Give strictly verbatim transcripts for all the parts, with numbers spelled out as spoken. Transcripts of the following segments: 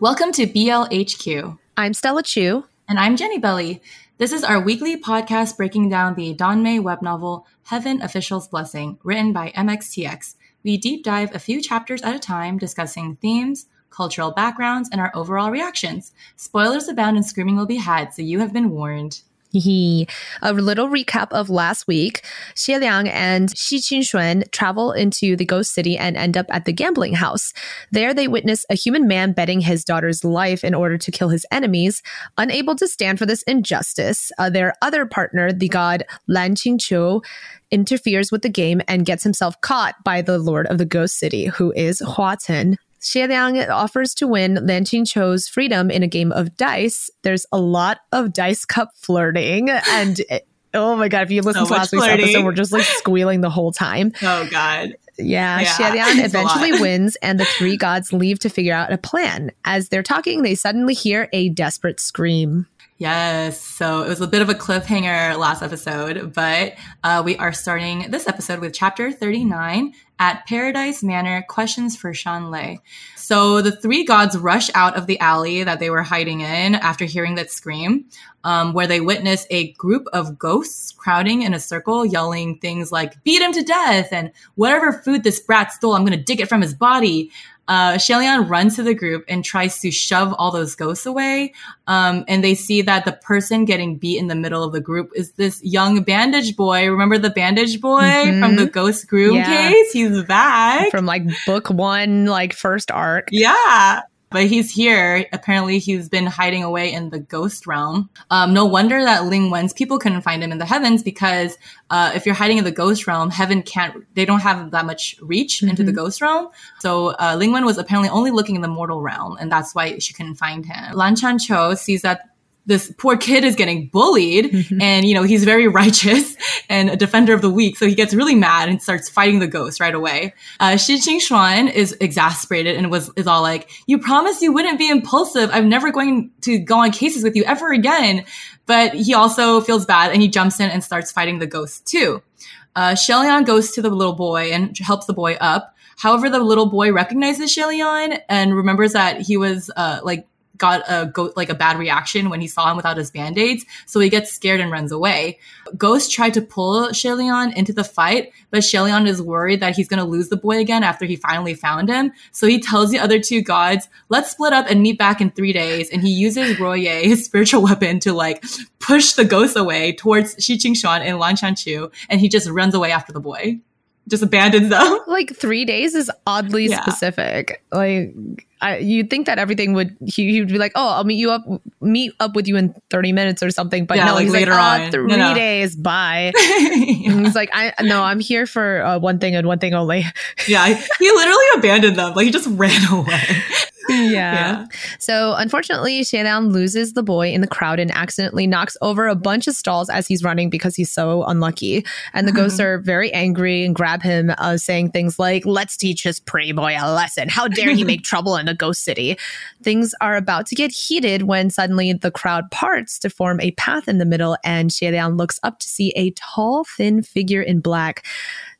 Welcome to B L H Q. I'm Stella Chu. And I'm Jenny Belly. This is our weekly podcast breaking down the Danmei web novel, Heaven Official's Blessing, written by M X T X. We deep dive a few chapters at a time, discussing themes, cultural backgrounds, and our overall reactions. Spoilers abound and screaming will be had, so you have been warned. A little recap of last week. Xie Lian and Shi Qingxuan travel into the ghost city and end up at the gambling house. There, they witness a human man betting his daughter's life in order to kill his enemies. Unable to stand for this injustice, uh, their other partner, the god Lang Qianqiu, interferes with the game and gets himself caught by the lord of the ghost city, who is Hua Cheng. Xie Liang offers to win Lan Qingqiu's freedom in a game of dice. There's a lot of dice cup flirting. And it, oh my God, if you listen so to last flirting. week's episode, we're just like squealing the whole time. Oh God. Yeah, yeah, Xie Lian eventually wins and the three gods leave to figure out a plan. As they're talking, they suddenly hear a desperate scream. Yes, so it was a bit of a cliffhanger last episode, but uh, we are starting this episode with chapter thirty-nine at Paradise Manor, Questions for Xianle. So the three gods rush out of the alley that they were hiding in after hearing that scream, um, where they witness a group of ghosts crowding in a circle, yelling things like, "Beat him to death!" and "Whatever food this brat stole, I'm going to dig it from his body!" Uh, Xie Lian runs to the group and tries to shove all those ghosts away. Um, and they see that the person getting beat in the middle of the group is this young bandage boy. Remember the bandage boy mm-hmm. from the Ghost Groom yeah. case? He's back. From like book one, like first arc. Yeah. But he's here. Apparently, he's been hiding away in the ghost realm. Um, no wonder that Ling Wen's people couldn't find him in the heavens, because uh, if you're hiding in the ghost realm, heaven can't, they don't have that much reach mm-hmm. into the ghost realm. So uh, Ling Wen was apparently only looking in the mortal realm, and that's why she couldn't find him. Lan Qianqiu sees that this poor kid is getting bullied mm-hmm. and, you know, he's very righteous and a defender of the weak. So he gets really mad and starts fighting the ghost right away. Uh, Shi Qingxuan is exasperated and was, is all like, "You promised you wouldn't be impulsive. I'm never going to go on cases with you ever again." But he also feels bad and he jumps in and starts fighting the ghost too. Uh, Xie Lian goes to the little boy and helps the boy up. However, the little boy recognizes Xie Lian and remembers that he was, uh, like, got a go- like a bad reaction when he saw him without his band-aids, so he gets scared and runs away. Ghost tried to pull Xie Lian into the fight, but Xie Lian is worried that he's going to lose the boy again after he finally found him, so he tells the other two gods, "Let's split up and meet back in three days," and he uses Royer, his spiritual weapon, to like push the ghost away towards Shi Qingxuan and Lan Qianqiu, and he just runs away after the boy. Just abandons them. Like, three days is oddly yeah. specific. Like, I, you'd think that everything would, he, he'd be like, "Oh, I'll meet you up, meet up with you in thirty minutes or something." But yeah, no, like he's later like, oh, on. three no, no. days, bye. yeah. He's like, I no, I'm here for uh, one thing and one thing only. yeah, he literally abandoned them. Like, he just ran away. Yeah. yeah. So unfortunately, Xie Lian loses the boy in the crowd and accidentally knocks over a bunch of stalls as he's running because he's so unlucky. And the mm-hmm. ghosts are very angry and grab him, uh, saying things like, "Let's teach his prey boy a lesson. How dare he make trouble in a ghost city?" Things are about to get heated when suddenly the crowd parts to form a path in the middle, and Xie Lian looks up to see a tall, thin figure in black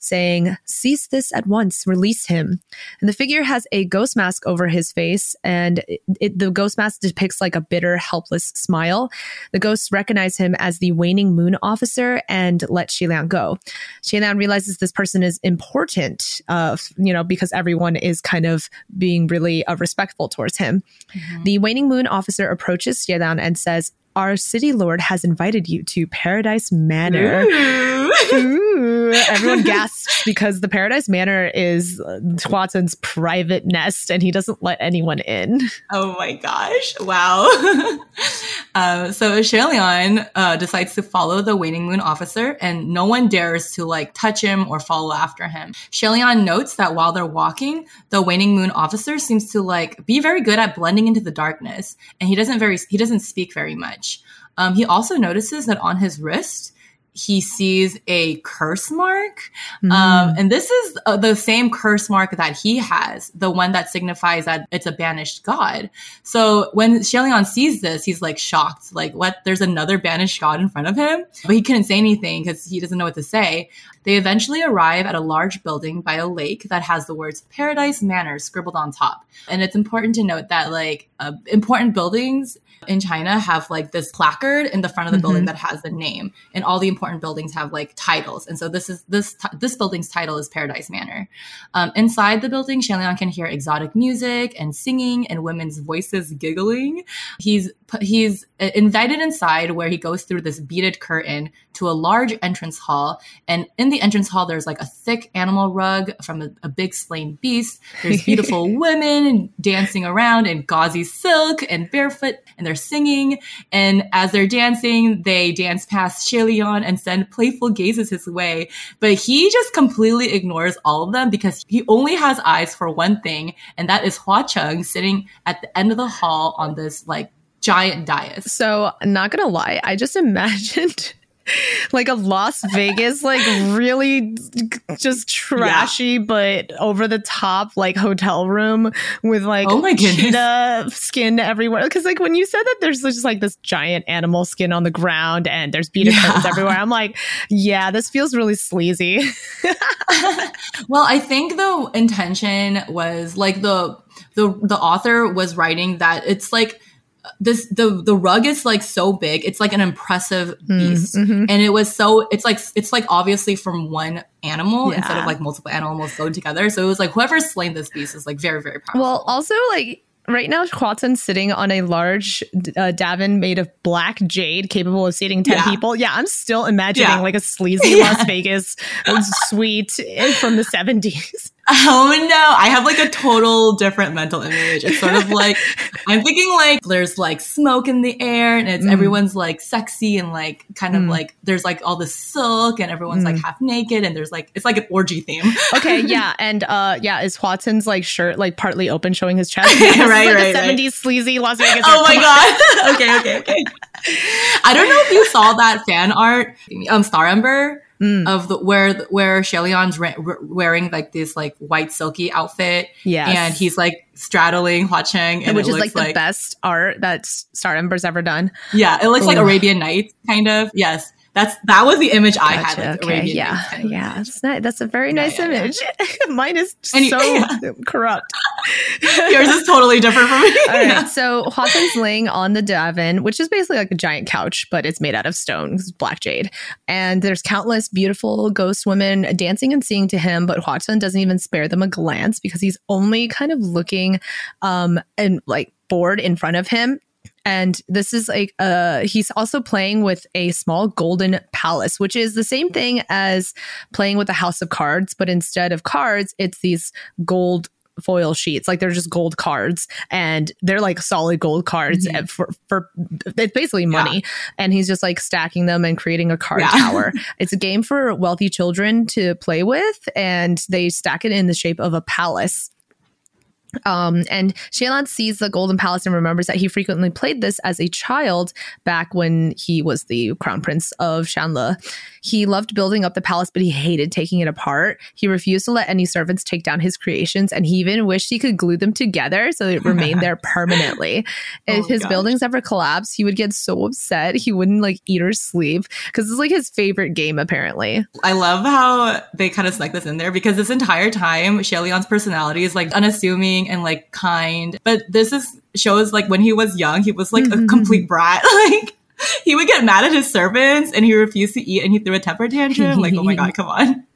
saying, "Cease this at once, release him." And the figure has a ghost mask over his face, and it, it, the ghost mask depicts like a bitter, helpless smile. The ghosts recognize him as the Waning Moon Officer and let Xie Lian go. Xie Lian realizes this person is important, uh, you know, because everyone is kind of being really uh, respectful towards him. Mm-hmm. The Waning Moon Officer approaches Xie Lian and says, "Our city lord has invited you to Paradise Manor." Ooh. Ooh. Everyone gasps because the Paradise Manor is Huatin's private nest and he doesn't let anyone in. Oh my gosh. Wow. uh, so Xie Lian uh, decides to follow the Waning Moon Officer, and no one dares to like touch him or follow after him. Xie Lian notes that while they're walking, the Waning Moon Officer seems to like be very good at blending into the darkness, and he doesn't very he doesn't speak very much. Um, he also notices that on his wrist, he sees a curse mark. Mm. Um, and this is uh, the same curse mark that he has, the one that signifies that it's a banished god. So when Xie Lian sees this, he's like shocked, like, what? There's another banished god in front of him? But he couldn't say anything because he doesn't know what to say. They eventually arrive at a large building by a lake that has the words Paradise Manor scribbled on top. And it's important to note that like uh, important buildings in China have like this placard in the front of the mm-hmm. building that has the name, and all the important buildings have like titles. And so this is this t- this building's title is Paradise Manor. Um, inside the building, Xie Lian can hear exotic music and singing and women's voices giggling. He's he's invited inside, where he goes through this beaded curtain to a large entrance hall. And in the entrance hall, there's like a thick animal rug from a, a big slain beast. There's beautiful women dancing around in gauzy silk and barefoot, and they're singing. And as they're dancing, they dance past Xie Lian and send playful gazes his way. But he just completely ignores all of them because he only has eyes for one thing, and that is Hua Cheng sitting at the end of the hall on this like giant dais. So, not gonna lie, I just imagined like a Las Vegas, like really just trashy, yeah. but over the top, like hotel room with like oh my cheetah skin everywhere. Because like when you said that there's just like this giant animal skin on the ground and there's beaded yeah. curtains everywhere, I'm like, yeah, this feels really sleazy. Well, I think the intention was like the the the author was writing that it's like, This the the rug is like so big, it's like an impressive beast, mm-hmm. and it was so it's like it's like obviously from one animal yeah. instead of like multiple animals going together. So it was like whoever slain this beast is like very very powerful. Well, also like right now, Huatan's sitting on a large uh, divan made of black jade, capable of seating ten yeah. people. Yeah, I'm still imagining yeah. like a sleazy yeah. Las Vegas suite from the seventies. Oh no, I have like a total different mental image. It's sort of like, I'm thinking like there's like smoke in the air and it's mm. everyone's like sexy and like kind of mm. like there's like all this silk and everyone's mm. like half naked and there's like, it's like an orgy theme. Okay, yeah. And uh, yeah, is Huatin's like shirt like partly open showing his chest? Right, right, like right. seventies right. sleazy Las Vegas. Oh my god. okay, okay, okay. I don't know if you saw that fan art, um, Star Ember. Mm. Of the where where Xie Lian's re- re- wearing like this like white silky outfit, yeah, and he's like straddling Hua Cheng, and which it is looks like the like, best art that Star Ember's ever done. Yeah, it looks Ooh. Like Arabian Nights, kind of. Yes, that's that was the image gotcha. I had. Like, okay, Arabian yeah, Nights kind of yeah, that's, not, that's a very nice yeah, yeah, image. Yeah. Mine is and so yeah. corrupt. Yours is totally different from me. All right, yeah. So Hua Cheng's laying on the divan, which is basically like a giant couch, but it's made out of stone, black jade. And there's countless beautiful ghost women dancing and singing to him, but Hua Cheng doesn't even spare them a glance because he's only kind of looking um, and like bored in front of him. And this is like, uh, he's also playing with a small golden palace, which is the same thing as playing with a house of cards, but instead of cards, it's these gold foil sheets. Like they're just gold cards, and they're like solid gold cards mm-hmm. for, for it's basically money yeah. and he's just like stacking them and creating a card yeah. tower. It's a game for wealthy children to play with, and they stack it in the shape of a palace. Um, and Xie Lian sees the golden palace and remembers that he frequently played this as a child back when he was the crown prince of Xianle. He loved building up the palace, but he hated taking it apart. He refused to let any servants take down his creations, and he even wished he could glue them together so they remained there permanently. If oh his gosh. buildings ever collapsed, he would get so upset he wouldn't like eat or sleep, because it's like his favorite game apparently. I love how they kind of snuck this in there, because this entire time Xie Lian's personality is like unassuming and like kind, but this is shows like when he was young he was like mm-hmm. a complete brat. Like he would get mad at his servants and he refused to eat and he threw a temper tantrum. Like, oh my god, come on.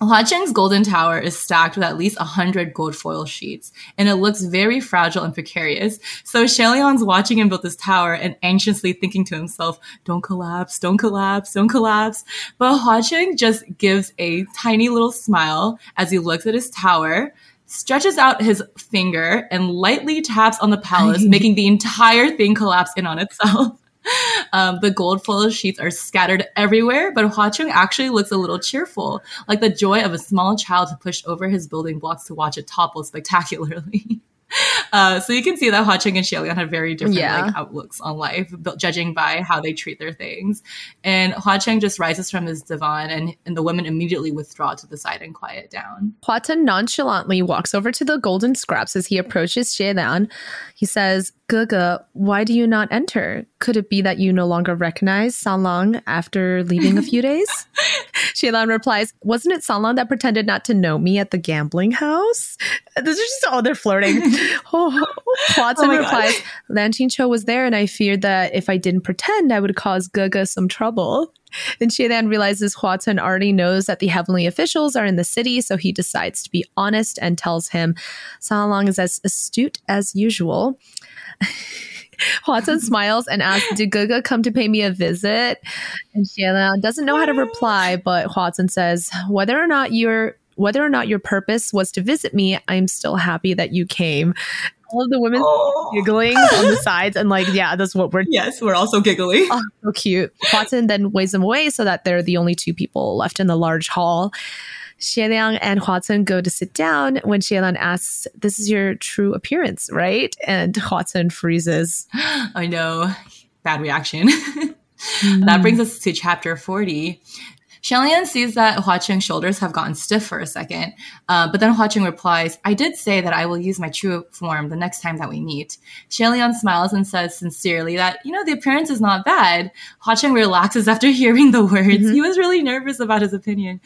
Hua Cheng's golden tower is stacked with at least one hundred gold foil sheets, and it looks very fragile and precarious. So Xie Lian's watching him build this tower and anxiously thinking to himself, don't collapse, don't collapse, don't collapse. But Hua Cheng just gives a tiny little smile as he looks at his tower, stretches out his finger and lightly taps on the palace, making the entire thing collapse in on itself. Um, the gold foil sheets are scattered everywhere, but Hua Cheng actually looks a little cheerful, like the joy of a small child who pushed over his building blocks to watch it topple spectacularly. Uh, so you can see that Hua Cheng and Xie Lian have very different yeah. like outlooks on life, judging by how they treat their things. And Hua Cheng just rises from his divan, and, and the women immediately withdraw to the side and quiet down. Hua Cheng nonchalantly walks over to the golden scraps as he approaches Xie Lian. He says, "Gege, why do you not enter? Could it be that you no longer recognize Sanlang after leaving a few days?" Xie Lian replies, "Wasn't it Sanlang that pretended not to know me at the gambling house?" This is just all they're flirting. Oh, Watson oh replies, God. "Lan Qianqiu was there, and I feared that if I didn't pretend, I would cause Gege some trouble." And Xie Lian realizes Hua Cheng already knows that the heavenly officials are in the city, so he decides to be honest and tells him Sanlang is as astute as usual. Hua Cheng smiles and asks, "Did Gege come to pay me a visit?" And Xie Lian doesn't know how to reply, but Hua Cheng says, "Whether or not you're whether or not your purpose was to visit me, I'm still happy that you came." All of the women oh. giggling on the sides and like, yeah, that's what we're doing. Yes, we're also giggling. Oh, so cute. Hua Cheng then waves them away so that they're the only two people left in the large hall. Xie Lian and Hua Cheng go to sit down when Xie Lian asks, "This is your true appearance, right?" And Hua Cheng freezes. I know. Bad reaction. Mm. That brings us to chapter forty. Xie Lian sees that Hua Cheng's shoulders have gotten stiff for a second, uh, but then Hua Cheng replies, "I did say that I will use my true form the next time that we meet." Xie Lian smiles and says sincerely that, you know, the appearance is not bad. Hua Cheng relaxes after hearing the words. Mm-hmm. He was really nervous about his opinion.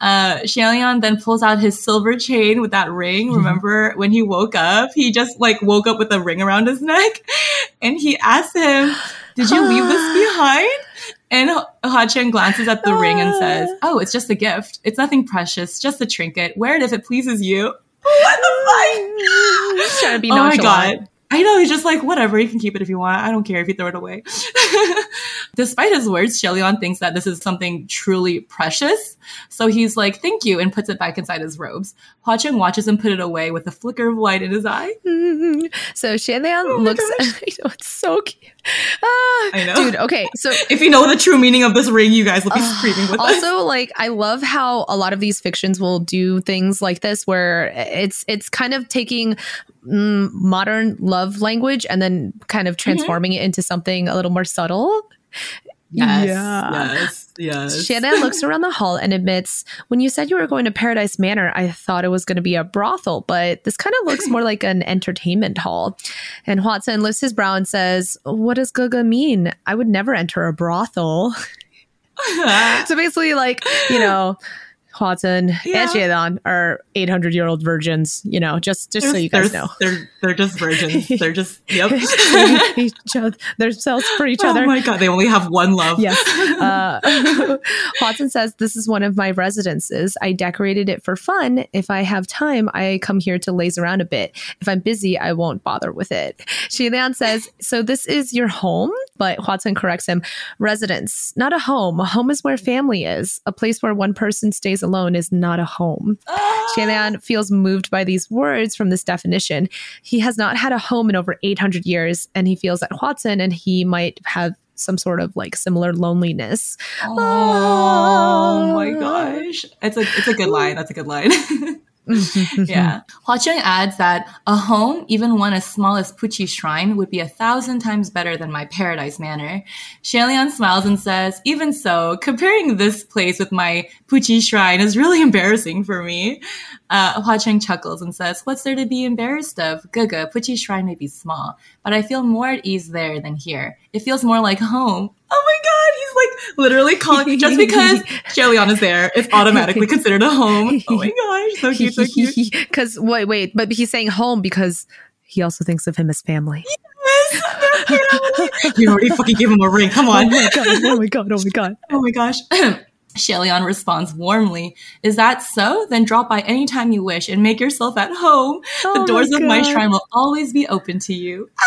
Uh, Xie Lian then pulls out his silver chain with that ring. Mm-hmm. Remember when he woke up, he just like woke up with a ring around his neck, and he asks him, "Did you leave this behind?" And Hua Cheng glances at the ah. ring and says, "Oh, it's just a gift. It's nothing precious, just a trinket. Wear it if it pleases you." What the fuck? He's trying to be nonchalant. Oh my God. I know, he's just like, whatever, you can keep it if you want. I don't care if you throw it away. Despite his words, Xie Lian thinks that this is something truly precious. So he's like, "Thank you," and puts it back inside his robes. Hua Cheng watches him put it away with a flicker of light in his eye. Mm-hmm. So Xie Lian oh looks at you know, it's so cute. Ah, I know. Dude, okay. So if you know the true meaning of this ring, you guys will be uh, screaming with also, us. Also, like, I love how a lot of these fictions will do things like this where it's it's kind of taking mm, modern love language and then kind of transforming mm-hmm. it into something a little more subtle. Yes, yeah. yes, yes. Xie Lian looks around the hall and admits, "When you said you were going to Paradise Manor, I thought it was going to be a brothel, but this kind of looks more like an entertainment hall." And Hua Cheng lifts his brow and says, "What does Gege mean? I would never enter a brothel." So basically, like, you know, Hua Cheng yeah. and Xie Lian are eight hundred year old virgins, you know, just, just so you guys know. They're, they're just virgins. They're just, yep. each other, themselves for each oh other. Oh my God, they only have one love. Yes. Uh, Hua Cheng says, "This is one of my residences. I decorated it for fun. If I have time, I come here to laze around a bit. If I'm busy, I won't bother with it." Xie Lian says, "So this is your home?" But Hua Cheng corrects him, "Residence, not a home. A home is where family is. A place where one person stays alone is not a home." Oh. Xie Lian feels moved by these words from this definition. He has not had a home in over eight hundred years, and he feels that Hua Cheng and he might have some sort of like similar loneliness. Oh, oh. my gosh. It's a, it's a good line. That's a good line. Yeah. Hua Cheng adds that a home, even one as small as Puqi Shrine, would be a thousand times better than my Paradise Manor. Xie Lian smiles and says, "Even so, comparing this place with my Puqi Shrine is really embarrassing for me." Uh, Hua Cheng chuckles and says, "What's there to be embarrassed of? Gege, Puqi Shrine may be small, but I feel more at ease there than here. It feels more like home." Oh my God, he's like literally calling, just because Xie Lian is there, it's automatically considered a home. Oh my gosh, so cute, so cute. Because, wait, wait, but he's saying home because he also thinks of him as family. Yes, they're family. You already fucking gave him a ring, come on. Oh my God, oh my God, oh my God. Oh my gosh. Xie Lian responds warmly, "Is that so? Then drop by anytime you wish and make yourself at home. Oh the doors my of my shrine will always be open to you." Ah!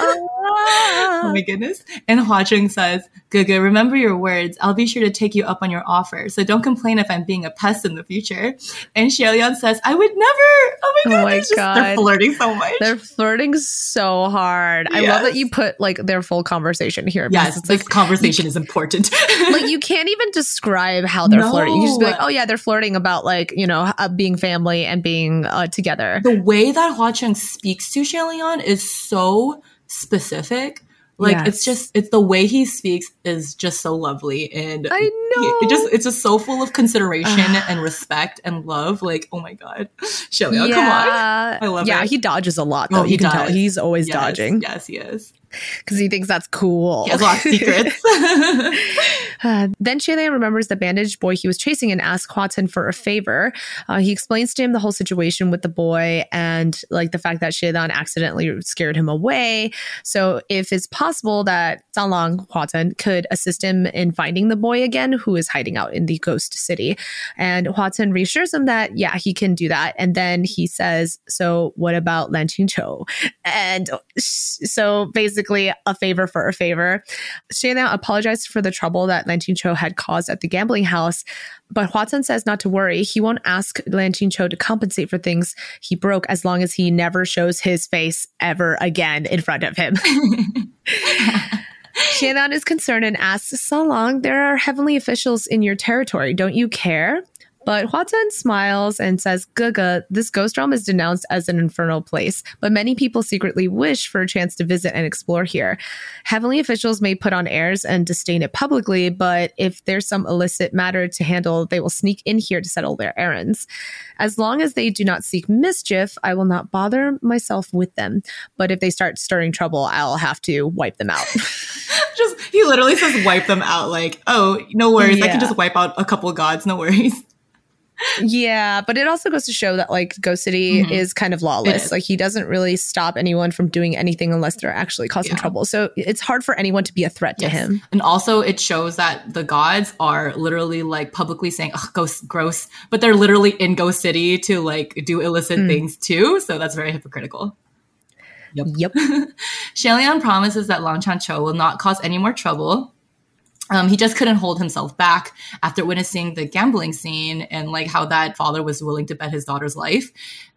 Oh. Oh my goodness. And Hua Cheng says, good, good. Remember your words. I'll be sure to take you up on your offer. So don't complain if I'm being a pest in the future. And Xie Lian says, I would never. Oh my God. Oh my just, God. They're flirting so much. They're flirting so hard. Yes. I love that you put like their full conversation here. Yes, it's this like, conversation is important. Like you can't even describe how they're no. flirting. You just be like, oh yeah, they're flirting about like, you know, uh, being family and being uh, together. The way that Hua Cheng speaks to Xie Lian is so specific. Like, yes. it's just, it's the way he speaks is just so lovely. And I know. He, it just, it's just so full of consideration and respect and love. Like, oh my God. Xie Lian, yeah. come on. I love yeah, it. Yeah, he dodges a lot, though. Oh, you he can does. tell he's always yes. dodging. Yes, he is. Because he thinks that's cool. He has lots of secrets. uh, then Xianle remembers the bandaged boy he was chasing and asks Hua Cheng for a favor. Uh, he explains to him the whole situation with the boy and like the fact that Xianle accidentally scared him away. So if it's possible that Zhanglong, Hua Cheng, could assist him in finding the boy again who is hiding out in the ghost city. And Hua Cheng reassures him that, yeah, he can do that. And then he says, so what about Lan Qianqiu? And so basically, Basically, a favor for a favor. Xianle apologized for the trouble that Lan Qianqiu had caused at the gambling house, but Hua Cheng says not to worry. He won't ask Lan Qianqiu to compensate for things he broke as long as he never shows his face ever again in front of him. Xianle is concerned and asks, so long, there are heavenly officials in your territory. Don't you care? But Hua Cheng smiles and says, Gaga, this ghost realm is denounced as an infernal place, but many people secretly wish for a chance to visit and explore here. Heavenly officials may put on airs and disdain it publicly, but if there's some illicit matter to handle, they will sneak in here to settle their errands. As long as they do not seek mischief, I will not bother myself with them. But if they start stirring trouble, I'll have to wipe them out. Just, he literally says wipe them out, like, oh, no worries. Yeah. I can just wipe out a couple gods, no worries. Yeah, but it also goes to show that like Ghost City mm-hmm. is kind of lawless. Like he doesn't really stop anyone from doing anything unless they're actually causing yeah. trouble. So it's hard for anyone to be a threat yes. to him. And also it shows that the gods are literally like publicly saying, oh, ghost, gross. But they're literally in Ghost City to like do illicit mm. things too. So that's very hypocritical. Yep. Yep. Xie Lian promises that Lang Qianqiu will not cause any more trouble. Um, he just couldn't hold himself back after witnessing the gambling scene and like how that father was willing to bet his daughter's life.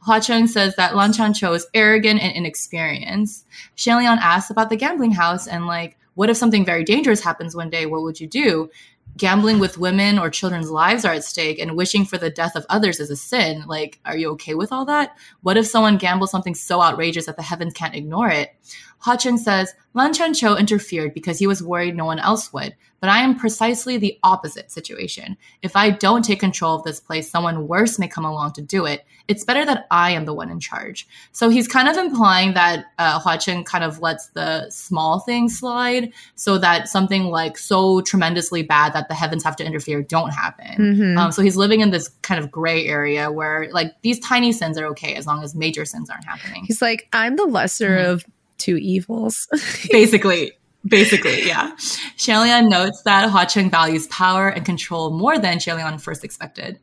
Hua Cheng says that Lan Qianqiu is arrogant and inexperienced. Xie Lian asks about the gambling house and like, what if something very dangerous happens one day? What would you do? Gambling with women or children's lives are at stake, and wishing for the death of others is a sin. Like, are you okay with all that? What if someone gambles something so outrageous that the heavens can't ignore it? Hua Cheng says, Lan Qianqiu interfered because he was worried no one else would, but I am precisely the opposite situation. If I don't take control of this place, someone worse may come along to do it. It's better that I am the one in charge. So he's kind of implying that uh, Hua Cheng kind of lets the small things slide so that something like so tremendously bad that the heavens have to interfere don't happen. Mm-hmm. Um, so he's living in this kind of gray area where like these tiny sins are okay as long as major sins aren't happening. He's like, I'm the lesser mm-hmm. of two evils. Basically. Basically, yeah. Xie Lian notes that Hua Cheng values power and control more than Xie Lian first expected.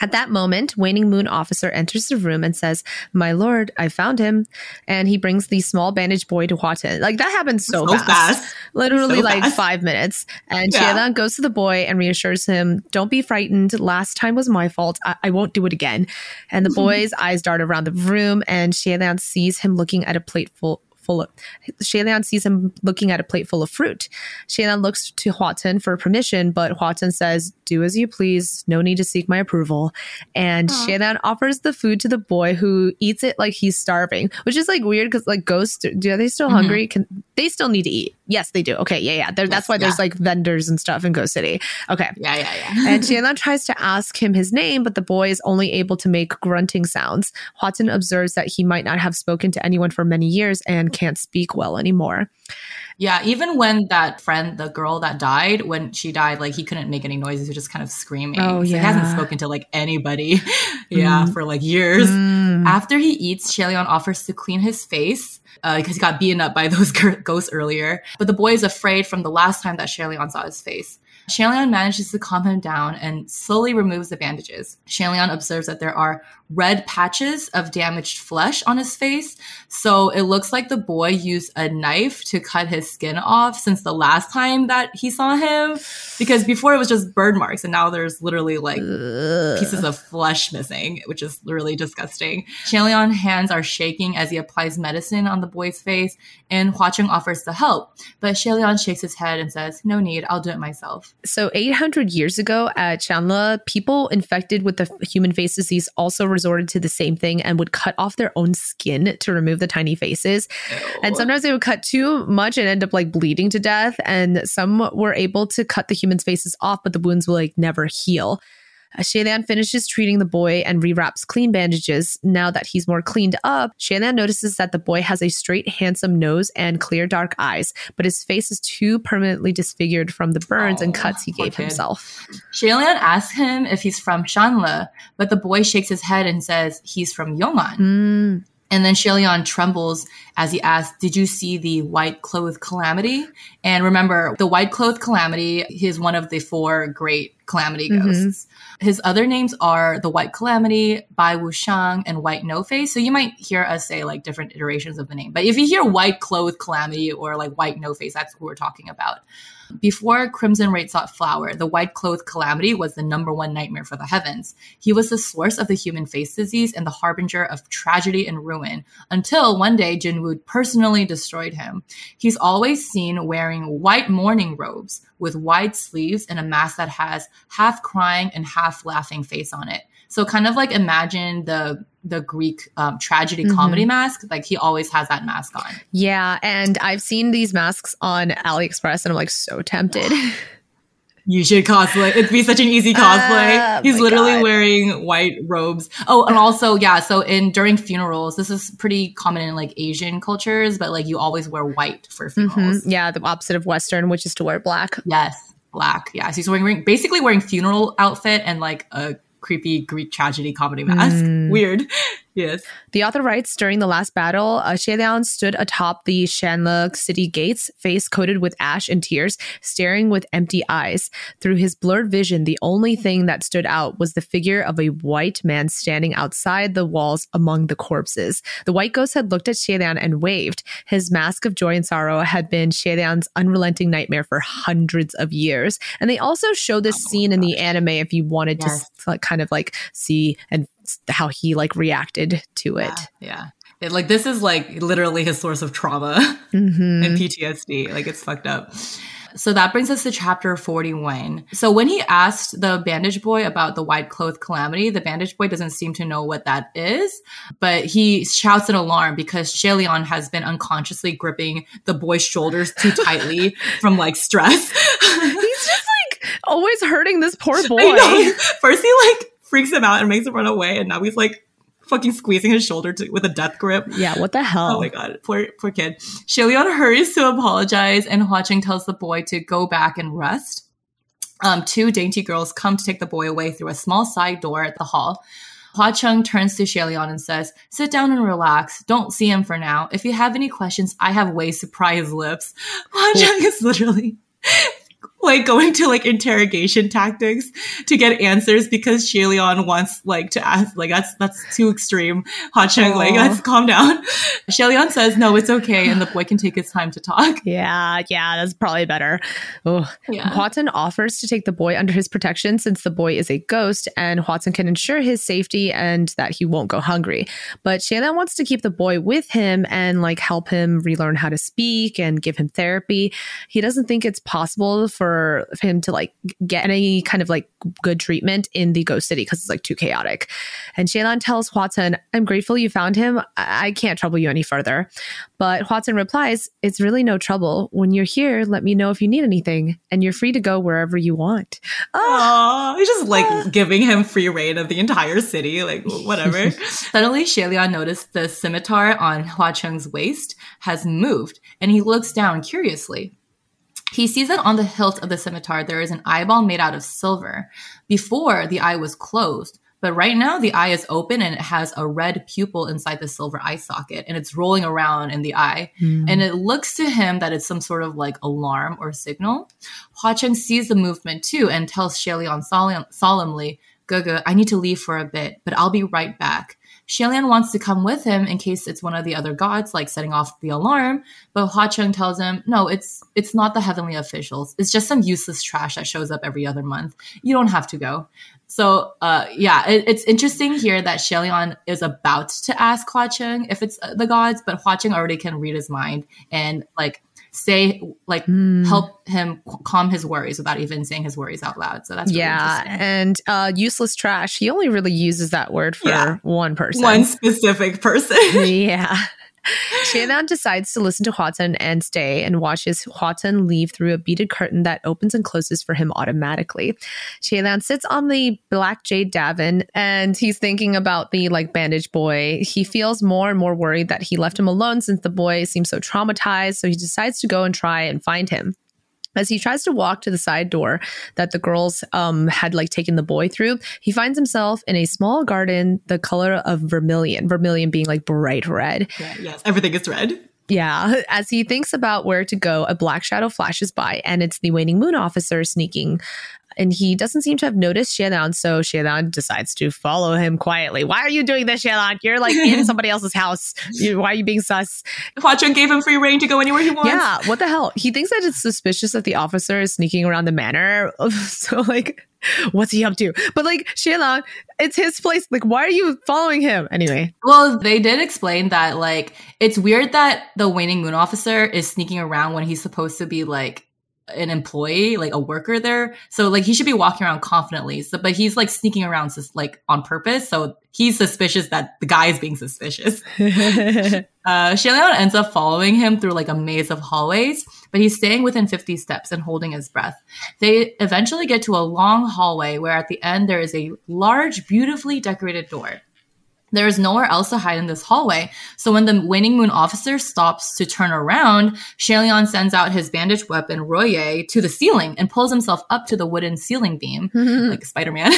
At that moment, Waning Moon Officer enters the room and says, my lord, I found him. And he brings the small bandaged boy to Hua Cheng. Like, that happened so, so fast. fast. Literally, so like, fast. five minutes. And yeah. Xie Lian goes to the boy and reassures him, don't be frightened. Last time was my fault. I, I won't do it again. And the boy's eyes dart around the room, and Xie Lian sees him looking at a plate full Full of, Xie Lian sees him looking at a plate full of fruit. Xie Lian looks to Hua Cheng for permission, but Hua Cheng says, do as you please. No need to seek my approval. And Aww. Xie Lian offers the food to the boy, who eats it like he's starving, which is like weird because like ghosts, do are they still mm-hmm. hungry? Can they still need to eat? Yes, they do. Okay, yeah, yeah. Yes, that's why yeah. there's like vendors and stuff in Ghost City. Okay. Yeah, yeah, yeah. And Xie Lian tries to ask him his name, but the boy is only able to make grunting sounds. Hua Cheng observes that he might not have spoken to anyone for many years and can't speak well anymore. Yeah, even when that friend, the girl that died, when she died, like he couldn't make any noises. He was just kind of screaming. Oh, yeah. He hasn't spoken to like anybody, yeah, mm. for like years. Mm. After he eats, Xie Lian offers to clean his face uh, because he got beaten up by those ghosts earlier. But the boy is afraid from the last time that Xie Lian saw his face. Xianle manages to calm him down and slowly removes the bandages. Xianle observes that there are red patches of damaged flesh on his face, so it looks like the boy used a knife to cut his skin off since the last time that he saw him, because before it was just bird marks, and now there's literally like Ugh. pieces of flesh missing, which is really disgusting. Xianle's hands are shaking as he applies medicine on the boy's face, and Hua Cheng offers to help, but Xianle shakes his head and says, "No need, I'll do it myself." So eight hundred years ago at Qianle, people infected with the human face disease also resorted to the same thing and would cut off their own skin to remove the tiny faces. Ew. And sometimes they would cut too much and end up like bleeding to death. And some were able to cut the human's faces off, but the wounds will like never heal. Xie Lian finishes treating the boy and rewraps clean bandages. Now that he's more cleaned up, Xie Lian notices that the boy has a straight, handsome nose and clear, dark eyes, but his face is too permanently disfigured from the burns oh, and cuts he gave okay. himself. Xie Lian asks him if he's from Xianle, but the boy shakes his head and says he's from Yong'an. Mm. And then Xie Lian trembles as he asks, "Did you see the White Cloth Calamity?" And remember, the White Cloth Calamity is one of the four great calamity ghosts. Mm-hmm. His other names are the White Calamity, Bai Wu Shang, and White No-Face. So you might hear us say like different iterations of the name. But if you hear White Cloth Calamity or like White No-Face, that's who we're talking about. Before Crimson Rain Sought Flower, the White Cloth Calamity was the number one nightmare for the heavens. He was the source of the human face disease and the harbinger of tragedy and ruin, until one day Jun Wu personally destroyed him. He's always seen wearing white mourning robes with wide sleeves and a mask that has half crying and half laughing face on it. So kind of like imagine the the Greek um, tragedy mm-hmm. comedy mask. Like he always has that mask on. Yeah. And I've seen these masks on AliExpress and I'm like so tempted. You should cosplay. It'd be such an easy cosplay. Uh, He's literally God. wearing white robes. Oh, and also, yeah. So in during funerals, this is pretty common in like Asian cultures, but like you always wear white for funerals. Mm-hmm. Yeah. The opposite of Western, which is to wear black. Yes. Black. Yeah. So he's wearing basically wearing funeral outfit and like a creepy Greek tragedy comedy mask. Mm. Weird. Yes. The author writes, during the last battle, uh, Xie Lian stood atop the Xianle city gates, face coated with ash and tears, staring with empty eyes. Through his blurred vision, the only thing that stood out was the figure of a white man standing outside the walls among the corpses. The white ghost had looked at Xie Lian and waved. His mask of joy and sorrow had been Xie Lian's unrelenting nightmare for hundreds of years. And they also show this oh scene in the anime if you wanted yes. to like, kind of like see and how he like reacted to it. Yeah, yeah. It, like this is like literally his source of trauma mm-hmm. and P T S D. Like it's fucked up. So that brings us to chapter forty-one. So when he asked the bandage boy about the white cloth calamity, the bandage boy doesn't seem to know what that is, but he shouts an alarm because Xie Lian has been unconsciously gripping the boy's shoulders too tightly from like stress. He's just like always hurting this poor boy. First he like freaks him out and makes him run away, and now he's like fucking squeezing his shoulder to, with a death grip. Yeah, what the hell? Oh my god, poor poor kid. Xie Lian hurries to apologize, and Hua Cheng tells the boy to go back and rest. Um, two dainty girls come to take the boy away through a small side door at the hall. Hua Cheng turns to Xie Lian and says, "Sit down and relax. Don't see him for now. If you have any questions, I have ways to pry his lips." Hua Cheng is literally like going to like interrogation tactics to get answers because Xie Lian wants like to ask, like that's that's too extreme. Hua Cheng, like let's calm down. Xie Lian says no, it's okay, and the boy can take his time to talk. Yeah, yeah, that's probably better. Oh, yeah. Hua Cheng offers to take the boy under his protection since the boy is a ghost, and Hua Cheng can ensure his safety and that he won't go hungry. But Xie Lian wants to keep the boy with him and like help him relearn how to speak and give him therapy. He doesn't think it's possible for for him to like get any kind of like good treatment in the ghost city because it's like too chaotic. And Xie Lian tells Hua Cheng, "I'm grateful you found him. I, I can't trouble you any further." But Hua Cheng replies, "It's really no trouble. When you're here, let me know if you need anything, and you're free to go wherever you want." Oh, he's just like ah. giving him free reign of the entire city, like whatever. Suddenly, Xie Lian noticed the scimitar on Hua Cheng's waist has moved, and he looks down curiously. He sees that on the hilt of the scimitar, there is an eyeball made out of silver. Before, the eye was closed, But right now, the eye is open and it has a red pupil inside the silver eye socket, and it's rolling around in the eye. Mm. And it looks to him that it's some sort of like alarm or signal. Hua Cheng sees the movement too and tells Xie Lian sol- solemnly, Gugu, I need to leave for a bit, but I'll be right back. Xie Lian wants to come with him in case it's one of the other gods, like setting off the alarm. But Hua Cheng tells him, no, it's it's not the heavenly officials. It's just some useless trash that shows up every other month. You don't have to go. So, uh, yeah, it, it's interesting here that Xie Lian is about to ask Hua Cheng if it's the gods, but Hua Cheng already can read his mind and, like, say, like, mm. help him calm his worries without even saying his worries out loud. So that's really yeah, interesting. And uh, useless trash. He only really uses that word for yeah. one person, one specific person. yeah. Xie Lian decides to listen to Hua Cheng and stay, and watches Hua Cheng leave through a beaded curtain that opens and closes for him automatically. Xie Lian sits on the black jade divan, and he's thinking about the like bandage boy. He feels more and more worried that he left him alone since the boy seems so traumatized, so he decides to go and try and find him. As he tries to walk to the side door that the girls um, had like taken the boy through, he finds himself in a small garden the color of vermilion, vermilion being like bright red. Yeah, yes, everything is red. Yeah. As he thinks about where to go, a black shadow flashes by, and it's the Waning Moon officer sneaking. And he doesn't seem to have noticed Xie Lian, so Xie Lian decides to follow him quietly. Why are you doing this, Xie Lian? You're like in somebody else's house. You, why are you being sus? Hua Cheng gave him free reign to go anywhere he wants. Yeah, what the hell? He thinks that it's suspicious that the officer is sneaking around the manor. So, like, what's he up to? But, like, Xie Lian, it's his place. Like, why are you following him? Anyway. Well, they did explain that, like, it's weird that the Waning Moon officer is sneaking around when he's supposed to be, like, an employee, like a worker there. So like he should be walking around confidently. So, but he's like sneaking around just like on purpose. So he's suspicious that the guy is being suspicious. uh, Xie Lian ends up following him through like a maze of hallways, but he's staying within fifty steps and holding his breath. They eventually get to a long hallway where at the end there is a large, beautifully decorated door. There is nowhere else to hide in this hallway. So when the Waning Moon officer stops to turn around, Xie Lian sends out his bandage weapon, Royer, to the ceiling and pulls himself up to the wooden ceiling beam, mm-hmm. like Spider-Man.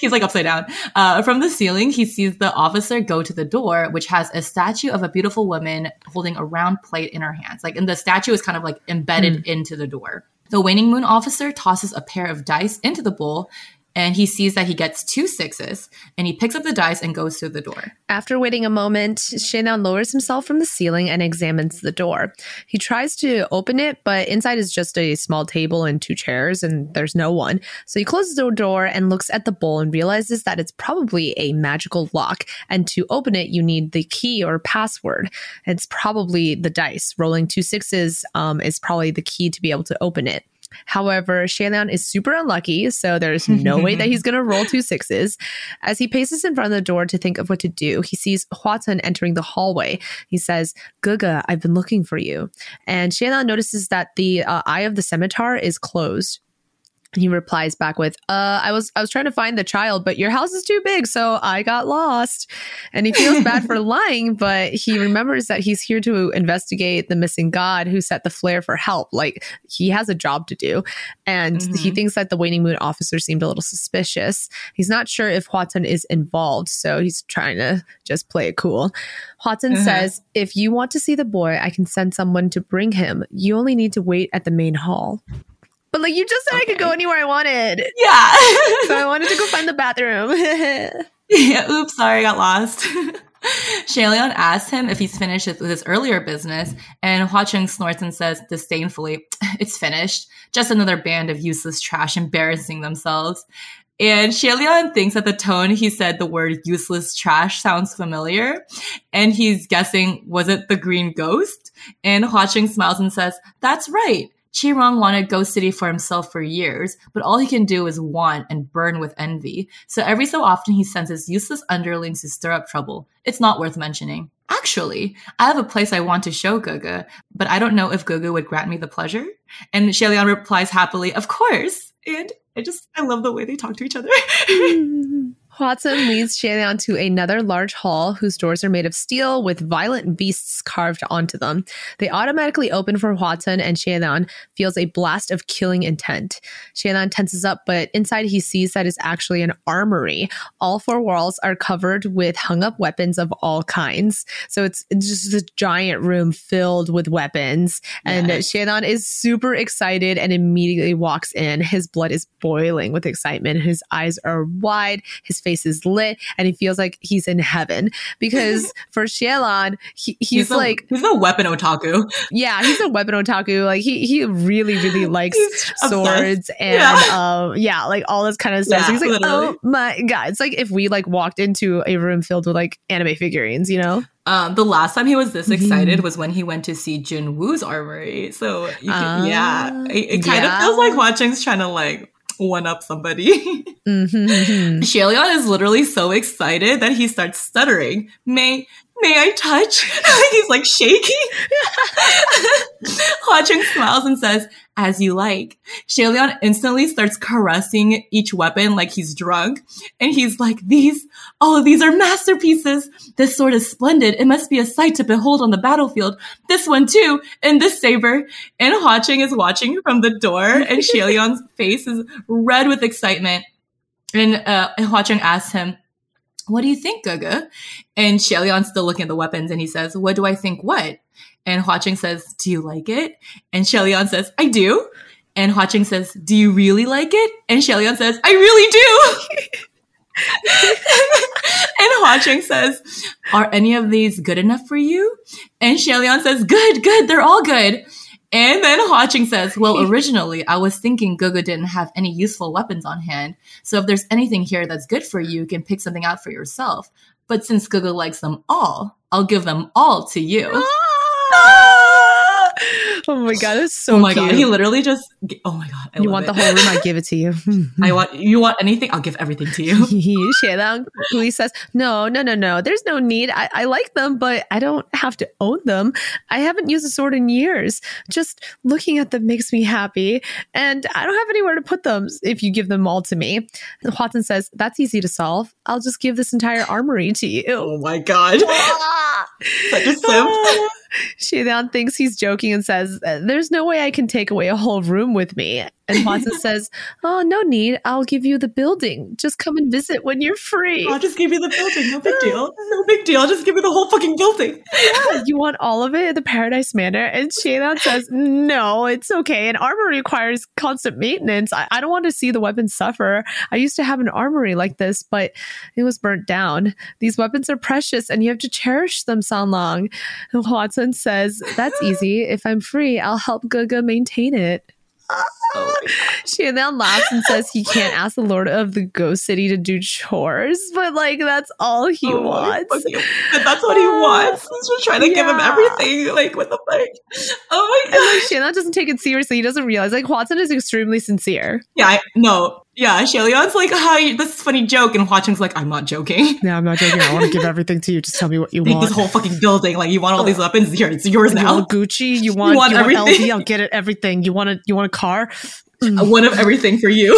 He's like upside down. Uh, from the ceiling, he sees the officer go to the door, which has a statue of a beautiful woman holding a round plate in her hands. Like, and the statue is kind of like embedded mm. into the door. The Waning Moon officer tosses a pair of dice into the bowl, and he sees that he gets two sixes, and he picks up the dice and goes through the door. After waiting a moment, Xie Lian lowers himself from the ceiling and examines the door. He tries to open it, but inside is just a small table and two chairs, and there's no one. So he closes the door and looks at the bowl and realizes that it's probably a magical lock, and to open it, you need the key or password. It's probably the dice. Rolling two sixes um, is probably the key to be able to open it. However, Xie Lian is super unlucky, so there's no way that he's going to roll two sixes. As he paces in front of the door to think of what to do, he sees Hua Cheng entering the hallway. He says, Guga, I've been looking for you. And Xie Lian notices that the uh, eye of the scimitar is closed. He replies back with, uh, I was I was trying to find the child, but your house is too big, so I got lost. And he feels bad for lying, but he remembers that he's here to investigate the missing god who set the flare for help. Like, he has a job to do. And mm-hmm. he thinks that the Waning Moon officer seemed a little suspicious. He's not sure if Hua Cheng is involved, so he's trying to just play it cool. Hua Cheng uh-huh. says, if you want to see the boy, I can send someone to bring him. You only need to wait at the main hall. But, like, you just said okay. I could go anywhere I wanted. Yeah. So I wanted to go find the bathroom. yeah, oops, sorry, I got lost. Xie Lian asks him if he's finished with his earlier business, and Hua Cheng snorts and says disdainfully, it's finished. Just another band of useless trash embarrassing themselves. And Xie Lian thinks that the tone he said the word useless trash sounds familiar. And he's guessing, was it the green ghost? And Hua Cheng smiles and says, that's right. Qirong wanted Ghost City for himself for years, but all he can do is want and burn with envy. So every so often he sends his useless underlings to stir up trouble. It's not worth mentioning. Actually, I have a place I want to show Gugu, but I don't know if Gugu would grant me the pleasure. And Xie Lian replies happily, of course. And I just, I love the way they talk to each other. Hua Cheng leads Xie Lian to another large hall whose doors are made of steel with violent beasts carved onto them. They automatically open for Hua Cheng, and Xie Lian feels a blast of killing intent. Xie Lian tenses up, but inside he sees that it's actually an armory. All four walls are covered with hung-up weapons of all kinds. So it's just a giant room filled with weapons. And yes. Xie Lian is super excited and immediately walks in. His blood is boiling with excitement. His eyes are wide. His face is lit, and he feels like he's in heaven, because for Xie Lian, he, he's, he's a, like he's a weapon otaku. Yeah, he's a weapon otaku. Like he he really really likes swords and yeah. um yeah, like all this kind of stuff. Yeah, so he's like, literally. Oh my god! It's like if we like walked into a room filled with like anime figurines, you know. Um, the last time he was this excited mm. was when he went to see Jun Wu's armory. So you can, uh, yeah, it, it kind yeah. of feels like Hua Cheng's trying to like one-up somebody. mm-hmm, mm-hmm. Xie Lian is literally so excited that he starts stuttering. May may I touch? He's like shaking. Hua Cheng smiles and says, as you like. Xie Lian instantly starts caressing each weapon like he's drunk. And he's like, these, all of these are masterpieces. This sword is splendid. It must be a sight to behold on the battlefield. This one too, and this saber. And Hua Cheng is watching from the door, and Xie Lian's face is red with excitement. And uh, Hua Cheng asks him, what do you think, Gaga? And Xie Lian's still looking at the weapons, and he says, what do I think what? And Hua Cheng says, do you like it? And Xie Lian says, I do. And Hua Cheng says, do you really like it? And Xie Lian says, I really do. And Hua Cheng says, are any of these good enough for you? And Xie Lian says, good, good, they're all good. And then Hua Cheng says, well, originally, I was thinking Gogo didn't have any useful weapons on hand. So if there's anything here that's good for you, you can pick something out for yourself. But since Gogo likes them all, I'll give them all to you. Oh my god, that's so cute. Oh my cute. god, he literally just, oh my god, I You love want it. The whole room, I give it to you. I want, you want anything, I'll give everything to you. Xie Lian Lee says, no, no, no, no, there's no need. I, I like them, but I don't have to own them. I haven't used a sword in years. Just looking at them makes me happy, and I don't have anywhere to put them if you give them all to me. Hua Cheng says, that's easy to solve. I'll just give this entire armory to you. Oh my god. Such a simp. Xie Lian thinks he's joking and says, there's no way I can take away a whole room with me. And Hua Cheng says, oh, no need. I'll give you the building. Just come and visit when you're free. I'll just give you the building. No big deal. No big deal. I'll just give you the whole fucking building. Yeah, you want all of it at the Paradise Manor? And Xie Lian says, no, it's okay. An armory requires constant maintenance. I-, I don't want to see the weapons suffer. I used to have an armory like this, but it was burnt down. These weapons are precious, and you have to cherish them, Sanlang. And Hua Cheng says, that's easy. If I'm free, I'll help Gaga maintain it. Oh, Xie Lian laughs and says he can't ask the Lord of the Ghost City to do chores, but like that's all he oh, wants. Fucking, but that's what he wants. He's just trying to yeah. give him everything. Like what the fuck? Oh my god! And, like, Xie Lian doesn't take it seriously. He doesn't realize like Hua Cheng is extremely sincere. Yeah, I, no, yeah. Xie Lian's like, hi, this is a funny joke, and Hua Cheng's like, I'm not joking. Yeah, I'm not joking. I want to give everything to you. Just tell me what you Take want. This whole fucking building. Like you want all these weapons here. It's yours now. You want Gucci. You want, you want, you want everything. L V, I'll get it. Everything. You want to. You want to. Car. Mm. One of everything for you.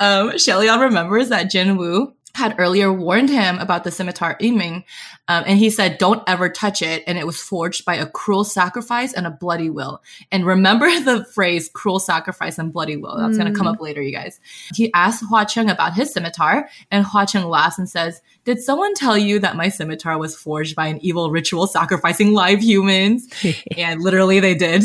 Um, Xie Lian remembers that Jun Wu had earlier warned him about the scimitar E'ming, um, and he said, don't ever touch it. And it was forged by a cruel sacrifice and a bloody will. And remember the phrase cruel sacrifice and bloody will. That's mm. going to come up later, you guys. He asked Hua Cheng about his scimitar, and Hua Cheng laughs and says, did someone tell you that my scimitar was forged by an evil ritual sacrificing live humans? And literally they did.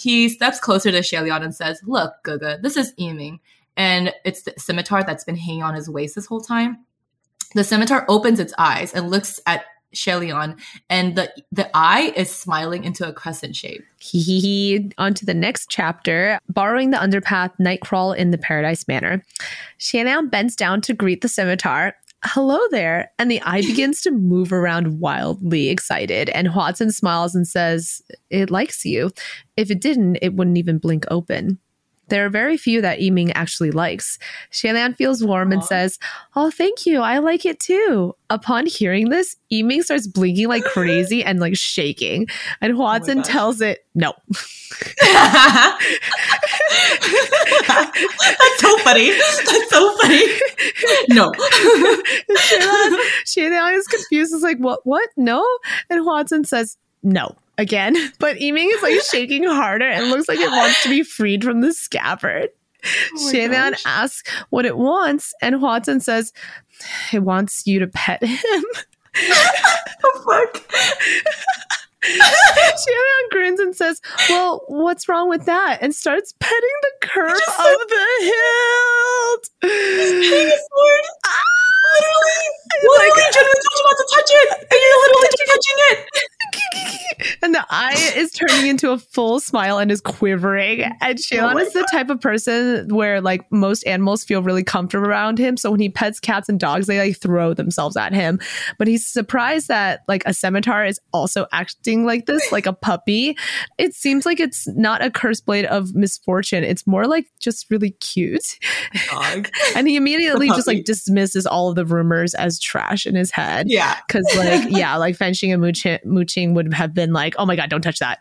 He steps closer to Xie Lian and says, look, Gaga, this is E'ming. And it's the scimitar that's been hanging on his waist this whole time. The scimitar opens its eyes and looks at Xie Lian, and the the eye is smiling into a crescent shape. He he he. On to the next chapter, borrowing the underpath, Nightcrawl in the Paradise Manor. Xie Lian bends down to greet the scimitar. Hello there. And the eye begins to move around wildly excited. And Hua Cheng smiles and says, it likes you. If it didn't, it wouldn't even blink open. There are very few that E'ming actually likes. Xie Lian feels warm and says, "Oh, thank you. I like it too." Upon hearing this, E'ming starts blinking like crazy and like shaking. And Hua Cheng oh tells it, "No." That's so funny. That's so funny. No. Xie Lian, Xie Lian is confused. It's like, what? What? No? And Hua Cheng says, "No." Again, but E'ming is like shaking harder and looks like it wants to be freed from the scabbard. Oh, Xie Lian asks what it wants, and Hua Cheng says, "It wants you to pet him." Oh, fuck. Xie Lian grins and says, "Well, what's wrong with that?" And starts petting the curve of said- the hilt. His sword. Ah! Literally, literally, like, Jun, we told you not to touch it, and you're literally just touching it. And the eye is turning into a full smile and is quivering. And Xie Lian oh is the God. type of person where, like, most animals feel really comfortable around him. So when he pets cats and dogs, they like throw themselves at him. But he's surprised that like a scimitar is also acting like this, like a puppy. It seems like it's not a cursed blade of misfortune. It's more like just really cute. Dog. And he immediately just like dismisses all of the rumors as trash in his head. Yeah. Because like, yeah, like Fenxing and Muqing, Muqing would have been like, "Oh my God, don't touch that."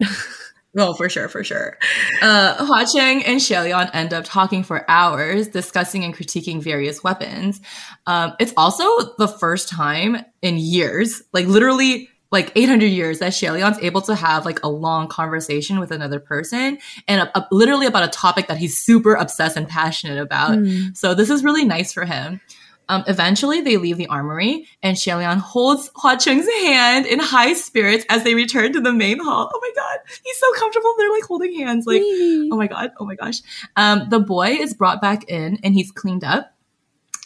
Oh, for sure, for sure. Uh, Hua Cheng and Xie Lian end up talking for hours, discussing and critiquing various weapons. Um, it's also the first time in years, like literally like eight hundred years, that Xie Lian's able to have like a long conversation with another person and a, a, literally about a topic that he's super obsessed and passionate about. Mm. So this is really nice for him. Um, eventually, they leave the armory, and Xie Lian holds Hua Cheng's hand in high spirits as they return to the main hall. Oh my God, he's so comfortable. They're like holding hands, like, oh my God, oh my gosh. Um, the boy is brought back in, and he's cleaned up.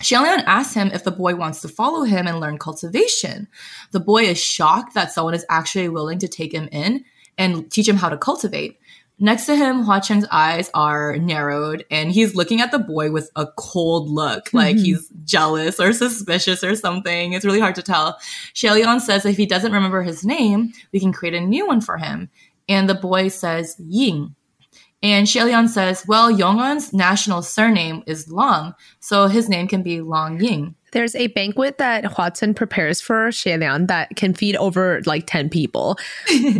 Xie Lian asks him if the boy wants to follow him and learn cultivation. The boy is shocked that someone is actually willing to take him in and teach him how to cultivate. Next to him, Hua Cheng's eyes are narrowed, and he's looking at the boy with a cold look, like mm-hmm. he's jealous or suspicious or something. It's really hard to tell. Xie Lian says if he doesn't remember his name, we can create a new one for him. And the boy says Ying. And Xie Lian says, well, Yong'an's national surname is Long, so his name can be Long Ying. There's a banquet that Hua Cheng prepares for Xie Lian that can feed over like ten people.